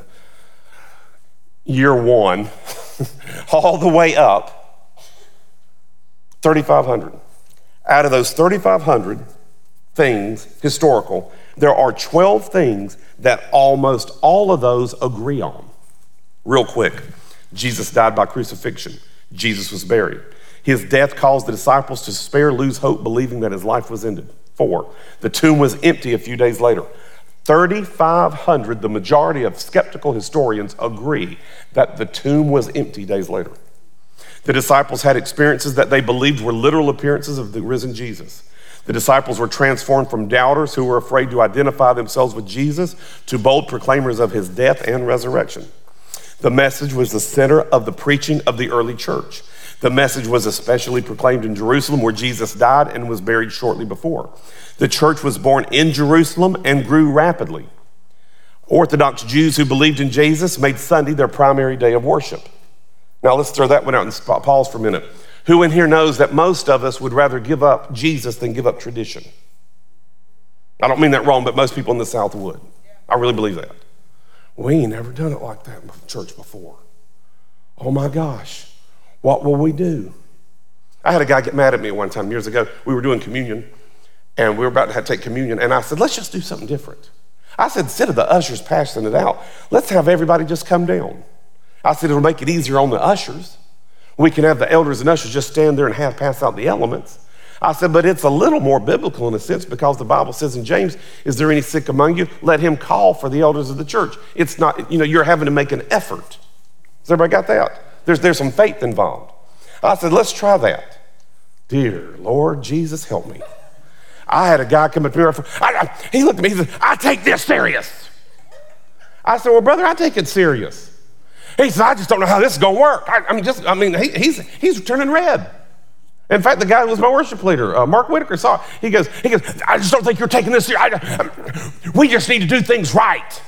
year one, all the way up, thirty-five hundred. Out of those thirty-five hundred things, historical, there are twelve things that almost all of those agree on. Real quick, Jesus died by crucifixion. Jesus was buried. His death caused the disciples to despair, lose hope, believing that his life was ended. Four, the tomb was empty a few days later. thirty-five hundred, the majority of skeptical historians agree that the tomb was empty days later. The disciples had experiences that they believed were literal appearances of the risen Jesus. The disciples were transformed from doubters who were afraid to identify themselves with Jesus to bold proclaimers of his death and resurrection. The message was the center of the preaching of the early church. The message was especially proclaimed in Jerusalem, where Jesus died and was buried shortly before. The church was born in Jerusalem and grew rapidly. Orthodox Jews who believed in Jesus made Sunday their primary day of worship. Now let's throw that one out and pause for a minute. Who in here knows that most of us would rather give up Jesus than give up tradition? I don't mean that wrong, but most people in the South would. I really believe that. We ain't never done it like that in church before. Oh my gosh. What will we do? I had a guy get mad at me one time years ago. We were doing communion, and we were about to have to take communion, and I said, let's just do something different. I said, instead of the ushers passing it out, let's have everybody just come down. I said, it'll make it easier on the ushers. We can have the elders and ushers just stand there and have pass out the elements. I said, but it's a little more biblical in a sense, because the Bible says in James, is there any sick among you? Let him call for the elders of the church. It's not, you know, you're having to make an effort. Has everybody got that? There's, there's some faith involved. I said, let's try that. Dear Lord Jesus, help me. I had a guy come up to me. I, I, he looked at me, he said, I take this serious. I said, well, brother, I take it serious. He said, I just don't know how this is gonna work. I, I mean, just, I mean, he, he's, he's turning red. In fact, the guy who was my worship leader, uh, Mark Whitaker, saw it. He goes, he goes, I just don't think you're taking this serious. We just need to do things right.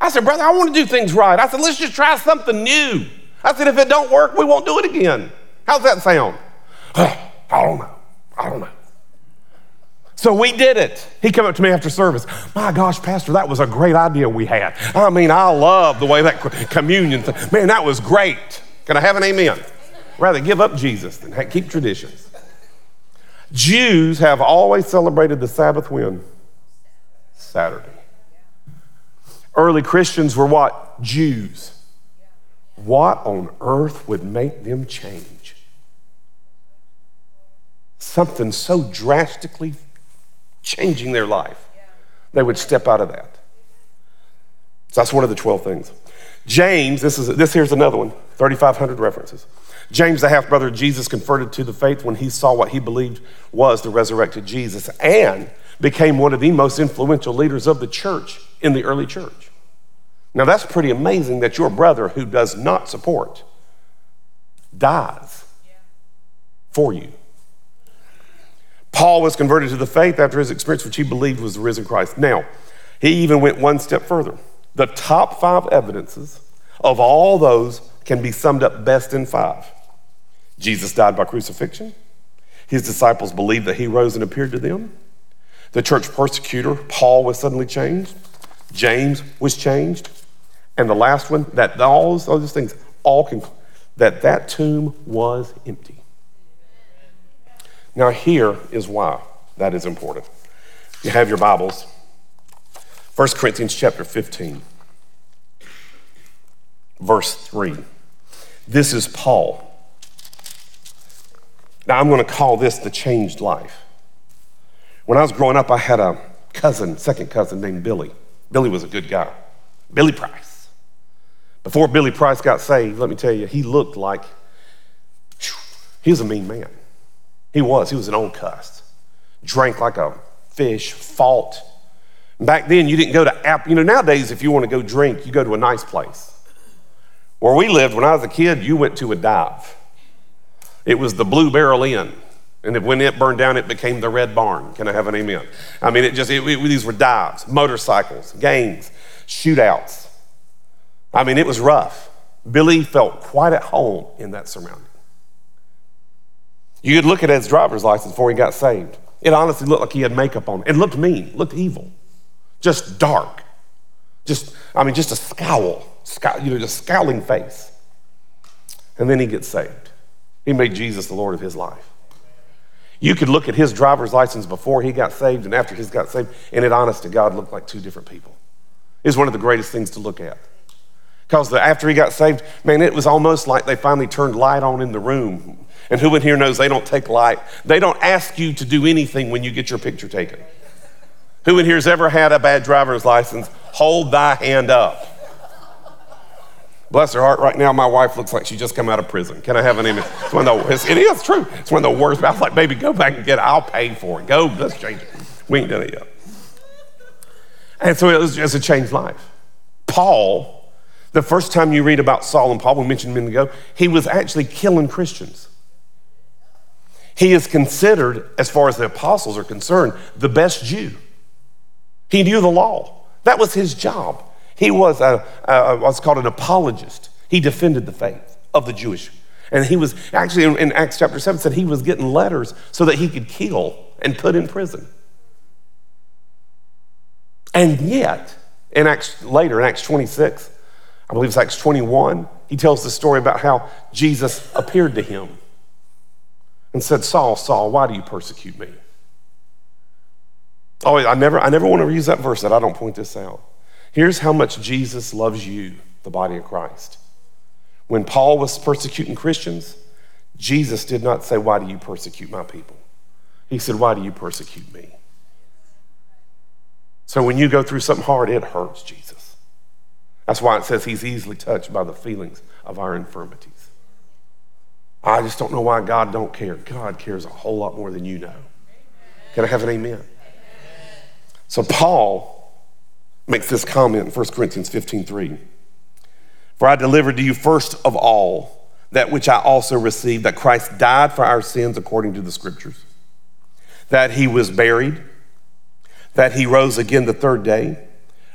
I said, brother, I wanna do things right. I said, let's just try something new. I said, if it don't work, we won't do it again. How's that sound? I don't know. I don't know. So we did it. He came up to me after service. My gosh, Pastor, that was a great idea we had. I mean, I love the way that communion thing. Man, that was great. Can I have an amen? Rather give up Jesus than keep traditions. Jews have always celebrated the Sabbath when? Saturday. Early Christians were what? Jews. What on earth would make them change? Something so drastically changing their life. They would step out of that. So that's one of the twelve things. James, this is this here's another one, thirty-five hundred references. James, the half-brother of Jesus, converted to the faith when he saw what he believed was the resurrected Jesus and became one of the most influential leaders of the church in the early church. Now, that's pretty amazing that your brother who does not support dies for you. Paul was converted to the faith after his experience, which he believed was the risen Christ. Now, he even went one step further. The top five evidences of all those can be summed up best in five. Jesus died by crucifixion. His disciples believed that he rose and appeared to them. The church persecutor, Paul, was suddenly changed. James was changed. And the last one, that all those things, all conclude that that tomb was empty. Now here is why that is important. You have your Bibles. First Corinthians chapter fifteen, verse three. This is Paul. Now I'm gonna call this the changed life. When I was growing up, I had a cousin, second cousin named Billy. Billy was a good guy. Billy Price. Before Billy Price got saved, let me tell you, he looked like, he was a mean man. He was, he was an old cuss. Drank like a fish, fought. Back then, you didn't go to, app. you know, nowadays, if you want to go drink, you go to a nice place. Where we lived when I was a kid, you went to a dive. It was the Blue Barrel Inn. And when it burned down, it became the Red Barn. Can I have an amen? I mean, it just, it, it, these were dives, motorcycles, gangs, shootouts. I mean, it was rough. Billy felt quite at home in that surrounding. You could look at his driver's license before he got saved. It honestly looked like he had makeup on. It looked mean, looked evil, just dark. Just, I mean, just a scowl, scowl you know, just scowling face. And then he gets saved. He made Jesus the Lord of his life. You could look at his driver's license before he got saved and after he got saved, and it, honest to God, looked like two different people. It's one of the greatest things to look at. Because after he got saved, man, it was almost like they finally turned light on in the room. And who in here knows they don't take light? They don't ask you to do anything when you get your picture taken. Who in here has ever had a bad driver's license? Hold thy hand up. Bless her heart, right now my wife looks like she just come out of prison. Can I have an amen? It's one of the, it's, it is true. It's one of the worst. I was like, baby, go back and get it. I'll pay for it. Go, let's change it. We ain't done it yet. And so it was just a changed life. Paul, the first time you read about Saul and Paul, we mentioned a minute ago, he was actually killing Christians. He is considered, as far as the apostles are concerned, the best Jew. He knew the law. That was his job. He was a, a, what's called an apologist. He defended the faith of the Jewish. And he was actually, in, in Acts chapter seven, said he was getting letters so that he could kill and put in prison. And yet, in Acts later, in Acts twenty-six, I believe it's Acts twenty-one, he tells the story about how Jesus appeared to him and said, Saul, Saul, why do you persecute me? Oh, I never, I never want to use that verse that I don't point this out. Here's how much Jesus loves you, the body of Christ. When Paul was persecuting Christians, Jesus did not say, why do you persecute my people? He said, why do you persecute me? So when you go through something hard, it hurts Jesus. That's why it says he's easily touched by the feelings of our infirmities. I just don't know why God don't care. God cares a whole lot more than you know. Amen. Can I have an amen? Amen. So Paul makes this comment in First Corinthians fifteen three. For I delivered to you first of all that which I also received, that Christ died for our sins according to the scriptures, that he was buried, that he rose again the third day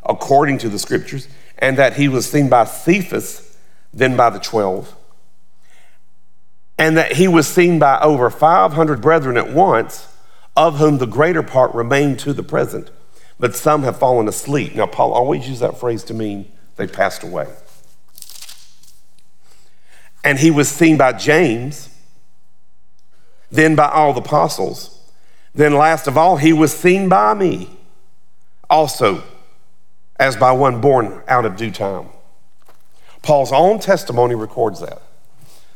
according to the scriptures, and that he was seen by Cephas, then by the twelve, and that he was seen by over five hundred brethren at once, of whom the greater part remain to the present, but some have fallen asleep. Now, Paul always used that phrase to mean they passed away. And he was seen by James, then by all the apostles. Then last of all, he was seen by me, also as by one born out of due time. Paul's own testimony records that.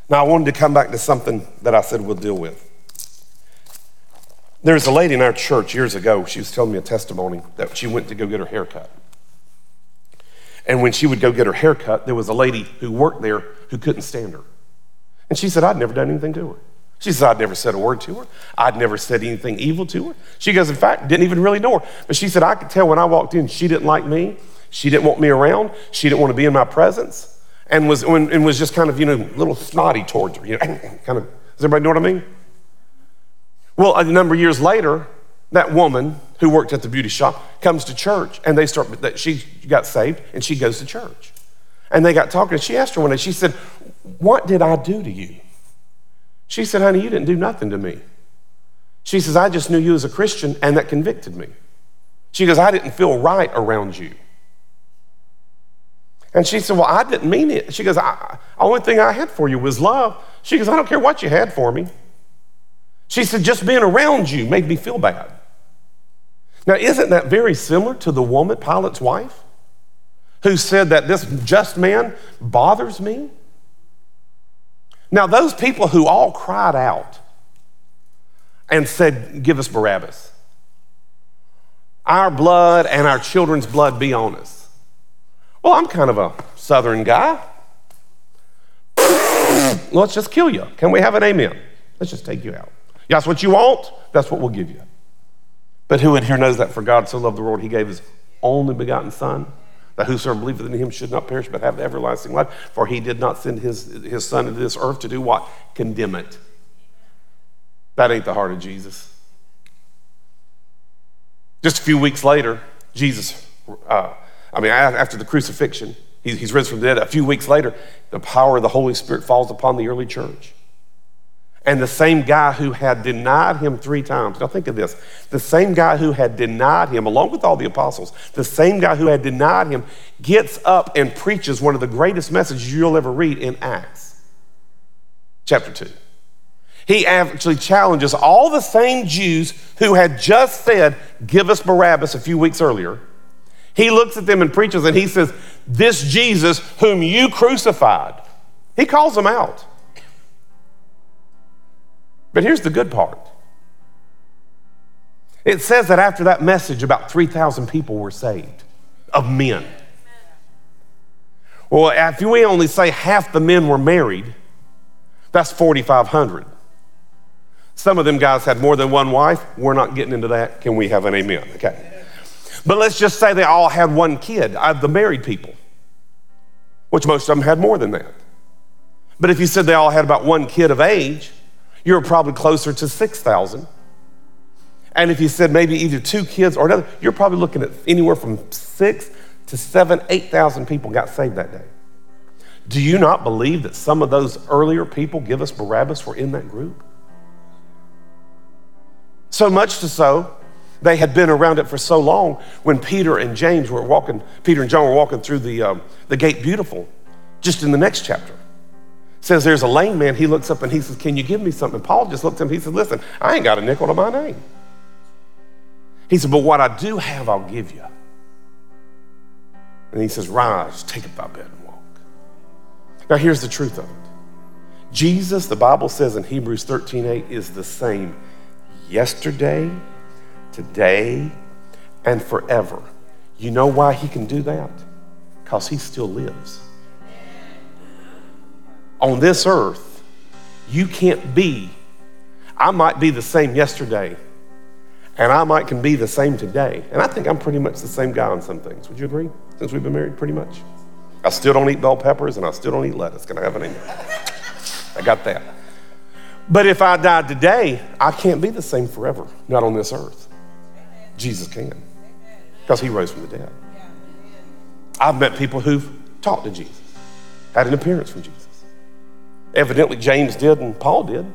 Now, I wanted to come back to something that I said we'll deal with. There was a lady in our church years ago, she was telling me a testimony that she went to go get her hair cut. And when she would go get her hair cut, there was a lady who worked there who couldn't stand her. And she said, I'd never done anything to her. She said, I'd never said a word to her. I'd never said anything evil to her. She goes, in fact, didn't even really know her. But she said, I could tell when I walked in, she didn't like me. She didn't want me around. She didn't want to be in my presence. And was and was just kind of, you know, a little snotty towards her. You know, kind of, does everybody know what I mean? Well, a number of years later, that woman who worked at the beauty shop comes to church, and they start. That she got saved, and she goes to church. And they got talking, and she asked her one day, she said, what did I do to you? She said, honey, you didn't do nothing to me. She says, I just knew you as a Christian, and that convicted me. She goes, I didn't feel right around you. And she said, well, I didn't mean it. She goes, I, the only thing I had for you was love. She goes, I don't care what you had for me. She said, just being around you made me feel bad. Now, isn't that very similar to the woman, Pilate's wife, who said that this just man bothers me? Now, those people who all cried out and said, give us Barabbas. Our blood and our children's blood be on us. Well, I'm kind of a Southern guy. Let's just kill you. Can we have an amen? Let's just take you out. That's what you want, that's what we'll give you. But who in here knows that for God so loved the world, he gave his only begotten son, that whosoever believeth in him should not perish but have everlasting life, for he did not send his, his son into this earth to do what? Condemn it. That ain't the heart of Jesus. Just a few weeks later, Jesus, uh, I mean, after the crucifixion, he's, he's risen from the dead. A few weeks later, the power of the Holy Spirit falls upon the early church. And the same guy who had denied him three times, now think of this, the same guy who had denied him, along with all the apostles, the same guy who had denied him gets up and preaches one of the greatest messages you'll ever read in Acts, chapter two. He actually challenges all the same Jews who had just said, give us Barabbas a few weeks earlier. He looks at them and preaches, and he says, this Jesus whom you crucified. He calls them out. But here's the good part. It says that after that message, about three thousand people were saved, of men. Well, if we only say half the men were married, that's four thousand five hundred. Some of them guys had more than one wife. We're not getting into that. Can we have an amen? Okay. But let's just say they all had one kid, the married people, which most of them had more than that. But if you said they all had about one kid of age, you're probably closer to six thousand. And if you said maybe either two kids or another, you're probably looking at anywhere from six to seven, eight thousand people got saved that day. Do you not believe that some of those earlier people, give us Barabbas, were in that group? So much to so, they had been around it for so long. When Peter and James were walking, Peter and John were walking through the, um, the Gate Beautiful, just in the next chapter. Says there's a lame man. He looks up and he says, can you give me something? Paul just looked at him. He said, listen, I ain't got a nickel to my name. He said, but what I do have, I'll give you. And he says, rise, take up thy bed and walk. Now here's the truth of it. Jesus, the Bible says in Hebrews thirteen eight, is the same yesterday, today, and forever. You know why he can do that? Because he still lives. On this earth, you can't be, I might be the same yesterday, and I might can be the same today. And I think I'm pretty much the same guy on some things. Would you agree? Since we've been married, pretty much. I still don't eat bell peppers, and I still don't eat lettuce. Can I have an amen? I got that. But if I died today, I can't be the same forever, not on this earth. Jesus can, because he rose from the dead. I've met people who've talked to Jesus, had an appearance from Jesus. Evidently, James did and Paul did.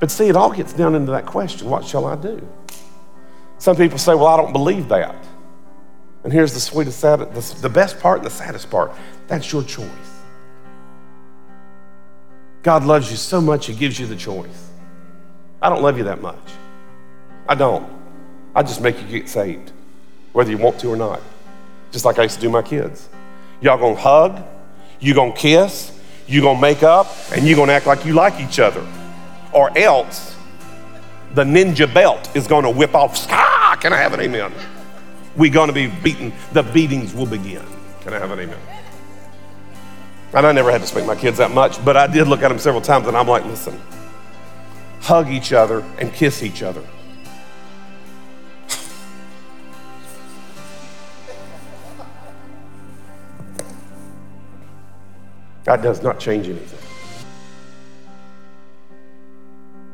But see, it all gets down into that question, what shall I do? Some people say, well, I don't believe that. And here's the sweetest, saddest, the best part and the saddest part. That's your choice. God loves you so much, he gives you the choice. I don't love you that much. I don't. I just make you get saved, whether you want to or not. Just like I used to do my kids. Y'all gonna hug, you gonna kiss, you're going to make up, and you're going to act like you like each other. Or else, the ninja belt is going to whip off. Ah, can I have an amen? We're going to be beaten. The beatings will begin. Can I have an amen? And I never had to spank my kids that much, but I did look at them several times, and I'm like, listen, hug each other and kiss each other. That does not change anything.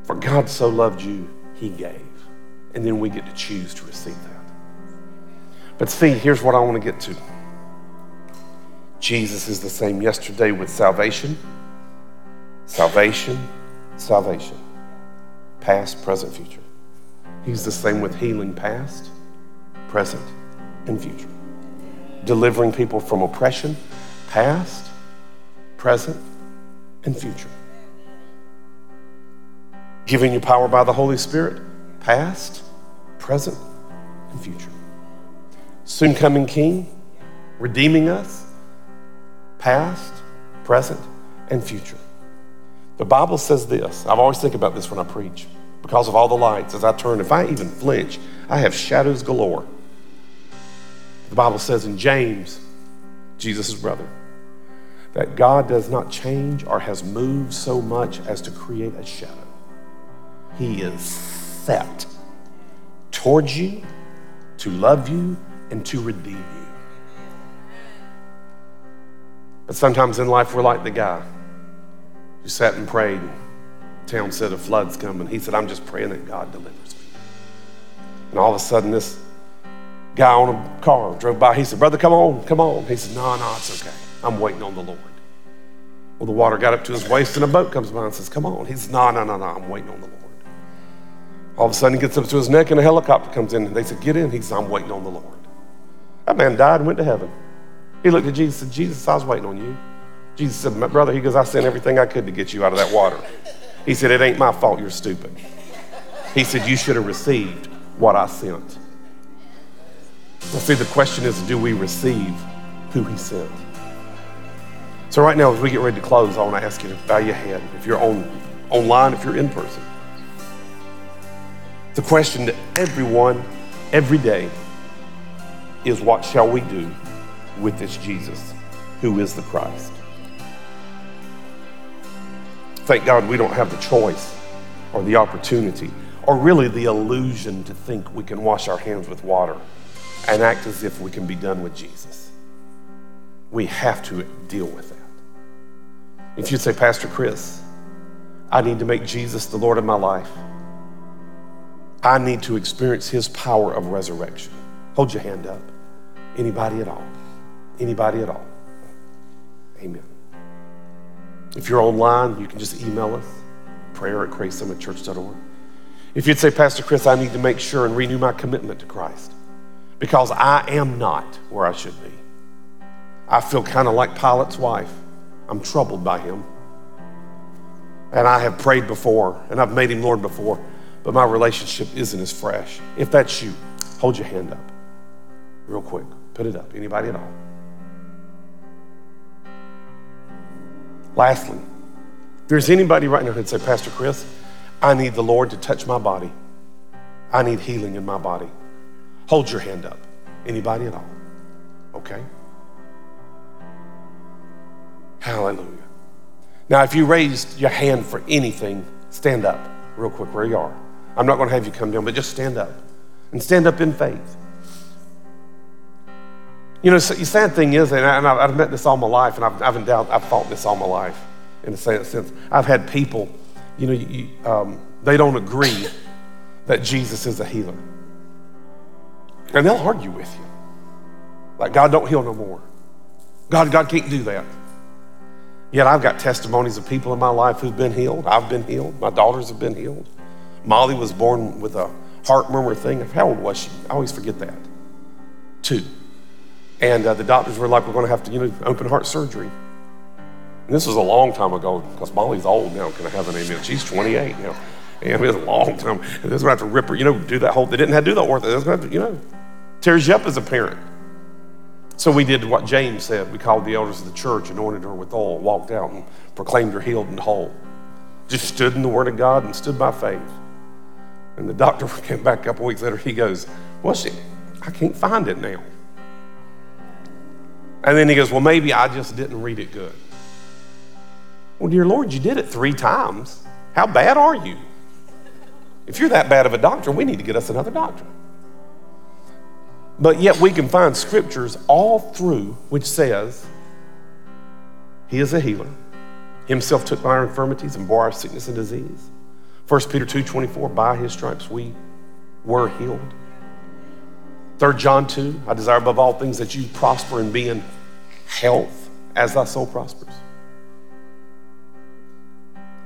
For God so loved you, he gave. And then we get to choose to receive that. But see, here's what I want to get to. Jesus is the same yesterday with salvation, salvation, salvation, past, present, future. He's the same with healing past, present, and future. Delivering people from oppression, past, present, and future. Giving you power by the Holy Spirit, past, present, and future. Soon coming King, redeeming us, past, present, and future. The Bible says this. I've always think about this when I preach. Because of all the lights, as I turn, if I even flinch, I have shadows galore. The Bible says in James, Jesus' brother, that God does not change or has moved so much as to create a shadow. He is set towards you, to love you, and to redeem you. But sometimes in life, we're like the guy who sat and prayed town said a flood's coming. He said, I'm just praying that God delivers me. And all of a sudden, this guy on a car drove by. He said, brother, come on, come on. He said, no, no, it's okay. I'm waiting on the Lord. Well, the water got up to his waist, and a boat comes by and says, come on. He says, no, no, no, no, I'm waiting on the Lord. All of a sudden, he gets up to his neck, and a helicopter comes in. And they said, get in. He says, I'm waiting on the Lord. That man died and went to heaven. He looked at Jesus and said, Jesus, I was waiting on you. Jesus said, my brother, he goes, I sent everything I could to get you out of that water. He said, it ain't my fault you're stupid. He said, you should have received what I sent. Well, see, the question is, do we receive who he sent? So right now, as we get ready to close, I want to ask you to bow your head. If you're on online, if you're in person. The question to everyone, every day, is what shall we do with this Jesus, who is the Christ? Thank God we don't have the choice or the opportunity or really the illusion to think we can wash our hands with water and act as if we can be done with Jesus. We have to deal with that. If you'd say, Pastor Chris, I need to make Jesus the Lord of my life. I need to experience his power of resurrection. Hold your hand up. Anybody at all? Anybody at all? Amen. If you're online, you can just email us, prayer at grace summit church dot org. If you'd say, Pastor Chris, I need to make sure and renew my commitment to Christ because I am not where I should be. I feel kind of like Pilate's wife. I'm troubled by him. And I have prayed before, and I've made him Lord before, but my relationship isn't as fresh. If that's you, hold your hand up real quick. Put it up. Anybody at all? Lastly, if there's anybody right now who'd say, Pastor Chris, I need the Lord to touch my body. I need healing in my body. Hold your hand up. Anybody at all? Okay. Hallelujah. Now, if you raised your hand for anything, stand up real quick where you are. I'm not going to have you come down, but just stand up and stand up in faith. You know, the sad thing is, and, I, and I've met this all my life, and I've, I've endowed, I've fought this all my life in a sense. I've had people, you know, you, um, they don't agree that Jesus is a healer. And they'll argue with you. Like, God don't heal no more. God, God can't do that. Yet I've got testimonies of people in my life who've been healed. I've been healed. My daughters have been healed. Molly was born with a heart murmur thing. How old was she? I always forget that. Two. And uh, the doctors were like, we're going to have to, you know, open heart surgery. And this was a long time ago because Molly's old now. Can I have an amen? She's twenty-eight now. And it was a long time. And they was going to have to rip her, you know, do that whole, they didn't have to do that ortho. They was going to have to, you know, tears you up as a parent. So we did what James said. We called the elders of the church, anointed her with oil, walked out and proclaimed her healed and whole. Just stood in the word of God and stood by faith. And the doctor came back a couple weeks later. He goes, well, she, I can't find it now. And then he goes, well, maybe I just didn't read it good. Well, dear Lord, you did it three times. How bad are you? If you're that bad of a doctor, we need to get us another doctor. But yet we can find scriptures all through which says, he is a healer. Himself took our infirmities and bore our sickness and disease. First Peter two twenty-four, by his stripes we were healed. Third John two, I desire above all things that you prosper and be in health as thy soul prospers.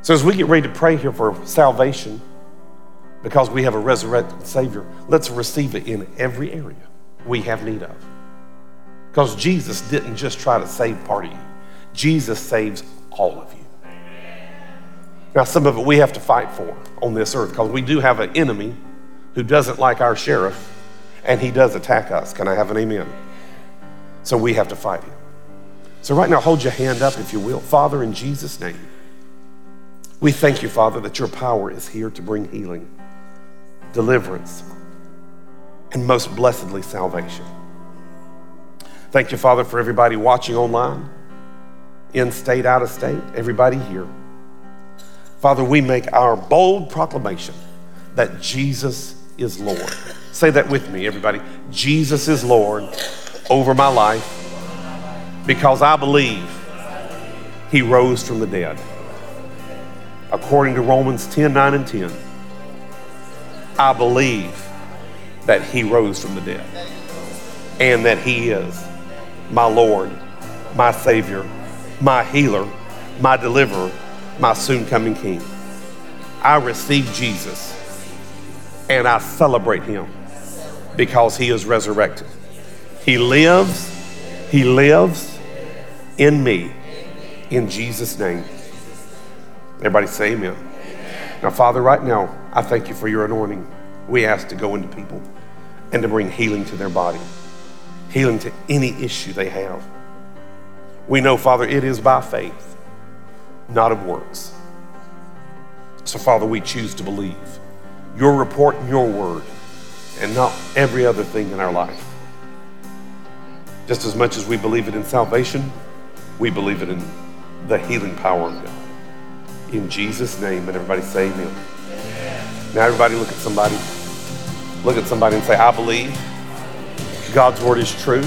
So as we get ready to pray here for salvation, because we have a resurrected Savior, let's receive it in every area we have need of. Because Jesus didn't just try to save part of you. Jesus saves all of you. Now, some of it we have to fight for on this earth because we do have an enemy who doesn't like our sheriff, and he does attack us. Can I have an amen? So we have to fight him. So right now, hold your hand up if you will. Father, in Jesus' name, we thank you, Father, that your power is here to bring healing, deliverance, and most blessedly, salvation. Thank you, Father, for everybody watching online, in state, out of state, everybody here. Father, we make our bold proclamation that Jesus is Lord. Say that with me, everybody. Jesus is Lord over my life because I believe he rose from the dead. according to Romans ten, nine and ten, I believe that he rose from the dead and that he is my Lord, my Savior, my healer, my deliverer, my soon coming King. I receive Jesus and I celebrate him because he is resurrected. He lives, he lives in me, in Jesus' name. Everybody say amen. Amen. Now, Father, right now, I thank you for your anointing. We ask to go into people and to bring healing to their body, healing to any issue they have. We know, Father, it is by faith, not of works. So, Father, we choose to believe your report and your word and not every other thing in our life. Just as much as we believe it in salvation, we believe it in the healing power of God. In Jesus' name, and everybody say amen. Amen. Now everybody look at somebody. Look at somebody and say, I believe God's word is true.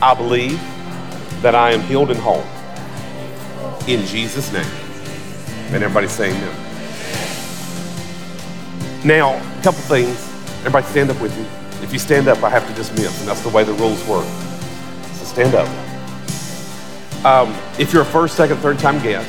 I believe that I am healed and whole. In Jesus' name. And everybody say amen. Now, a couple things. Everybody stand up with me. If you stand up, I have to dismiss, and that's the way the rules work. So stand up. Um, if you're a first, second, third time guest,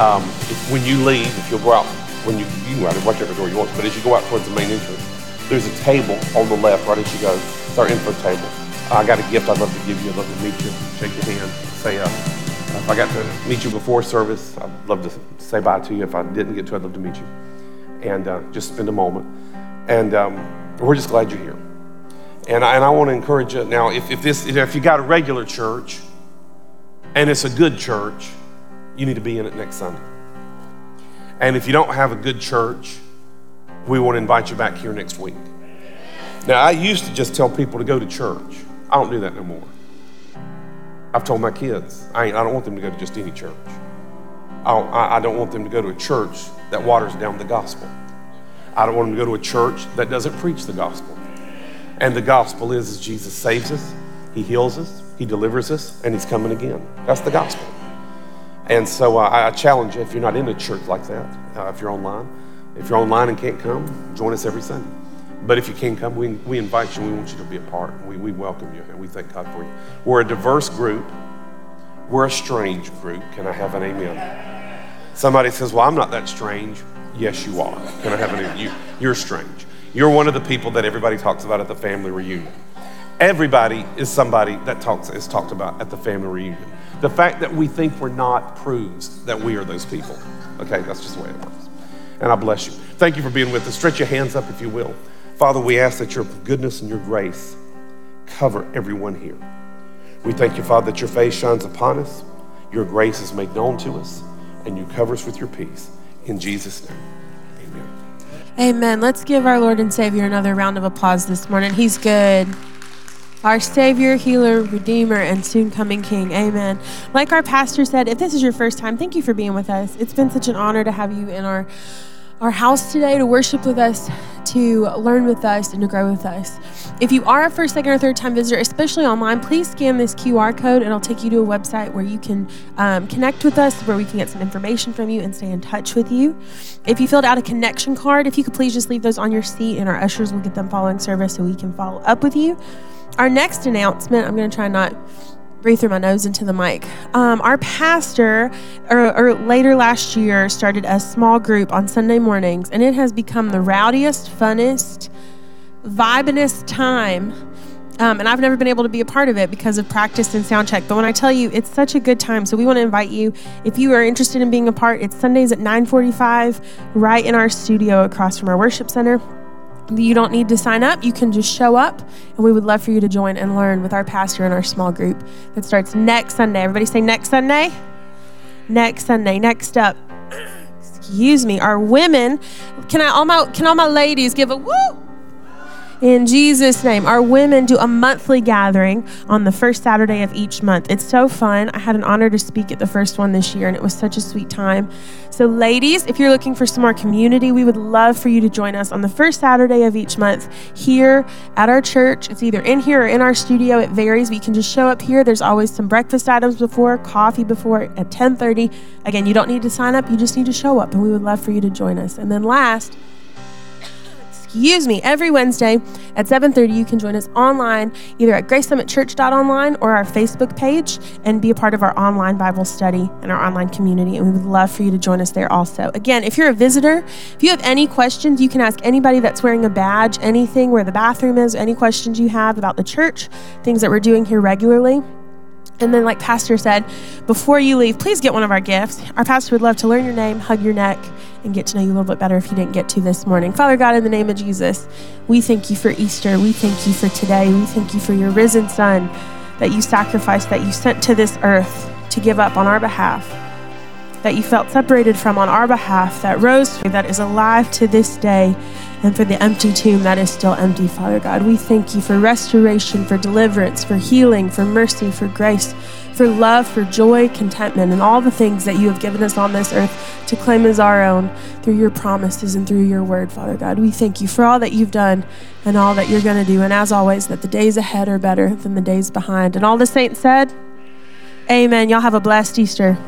Um, if, when you leave, if you go out, when you, you can go out and watch every door you want, but as you go out towards the main entrance, there's a table on the left right as you go. It's our info table. I got a gift I'd love to give you. I'd love to meet you, shake your hand, say, uh, if I got to meet you before service, I'd love to say bye to you. If I didn't get to, I'd love to meet you. And uh, just spend a moment. And um, we're just glad you're here. And I, and I want to encourage you. Now, if, if, this, if you got a regular church, and it's a good church, you need to be in it next Sunday. And if you don't have a good church, we want to invite you back here next week. Now, I used to just tell people to go to church. I don't do that no more. I've told my kids, I, ain't, I don't want them to go to just any church. I don't, I, I don't want them to go to a church that waters down the gospel. I don't want them to go to a church that doesn't preach the gospel. And the gospel is, is Jesus saves us, he heals us, he delivers us, and he's coming again. That's the gospel. And so uh, I challenge you, if you're not in a church like that, uh, if you're online, if you're online and can't come, join us every Sunday. But if you can come, we, we invite you. We want you to be a part. We, we welcome you, and we thank God for you. We're a diverse group. We're a strange group. Can I have an amen? Somebody says, well, I'm not that strange. Yes, you are. Can I have an amen? You, you're strange. You're one of the people that everybody talks about at the family reunion. Everybody is somebody that talks is talked about at the family reunion. The fact that we think we're not proves that we are those people. Okay, that's just the way it works. And I bless you. Thank you for being with us. Stretch your hands up if you will. Father, we ask that your goodness and your grace cover everyone here. We thank you, Father, that your face shines upon us, your grace is made known to us, and you cover us with your peace. In Jesus' name, amen. Amen. Let's give our Lord and Savior another round of applause this morning. He's good. Our Savior, Healer, Redeemer, and soon coming King. Amen. Like our pastor said, if this is your first time, thank you for being with us. It's been such an honor to have you in our, our house today, to worship with us, to learn with us, and to grow with us. If you are a first, second, or third time visitor, especially online, please scan this Q R code and it'll take you to a website where you can um, connect with us, where we can get some information from you and stay in touch with you. If you filled out a connection card, if you could please just leave those on your seat and our ushers will get them following service so we can follow up with you. Our next announcement, I'm going to try not breathe through my nose into the mic. Um, our pastor, or, or later last year, started a small group on Sunday mornings, and it has become the rowdiest, funnest, vibinest time. Um, and I've never been able to be a part of it because of practice and sound check. But when I tell you, it's such a good time. So we want to invite you. If you are interested in being a part, it's Sundays at nine forty-five, right in our studio across from our worship center. You don't need to sign up. You can just show up, and we would love for you to join and learn with our pastor and our small group that starts next Sunday. Everybody say next Sunday. Next Sunday. Next up, excuse me, our women. Can I all my can all my ladies give a woo? in Jesus' name. Our women do a monthly gathering on the first Saturday of each month. It's so fun. I had an honor to speak at the first one this year, and it was such a sweet time. So ladies, if you're looking for some more community, we would love for you to join us on the first Saturday of each month here at our church. It's either in here or in our studio. It varies, but you can just show up here. There's always some breakfast items before, coffee before at ten thirty. Again, you don't need to sign up. You just need to show up, and we would love for you to join us. And then last, excuse me, every Wednesday at seven thirty, you can join us online, either at grace summit church dot online or our Facebook page, and be a part of our online Bible study and our online community. And we would love for you to join us there also. Again, if you're a visitor, if you have any questions, you can ask anybody that's wearing a badge, anything where the bathroom is, any questions you have about the church, things that we're doing here regularly. And then, like Pastor said, before you leave, please get one of our gifts. Our pastor would love to learn your name, hug your neck, and get to know you a little bit better if you didn't get to this morning. Father God, in the name of Jesus, we thank you for Easter. We thank you for today. We thank you for your risen Son that you sacrificed, that you sent to this earth to give up on our behalf, that you felt separated from on our behalf, that rose for you, that is alive to this day, and for the empty tomb that is still empty, Father God. We thank you for restoration, for deliverance, for healing, for mercy, for grace, for love, for joy, contentment, and all the things that you have given us on this earth to claim as our own through your promises and through your word, Father God. We thank you for all that you've done and all that you're going to do. And as always, that the days ahead are better than the days behind. And all the saints said, amen. Y'all have a blessed Easter.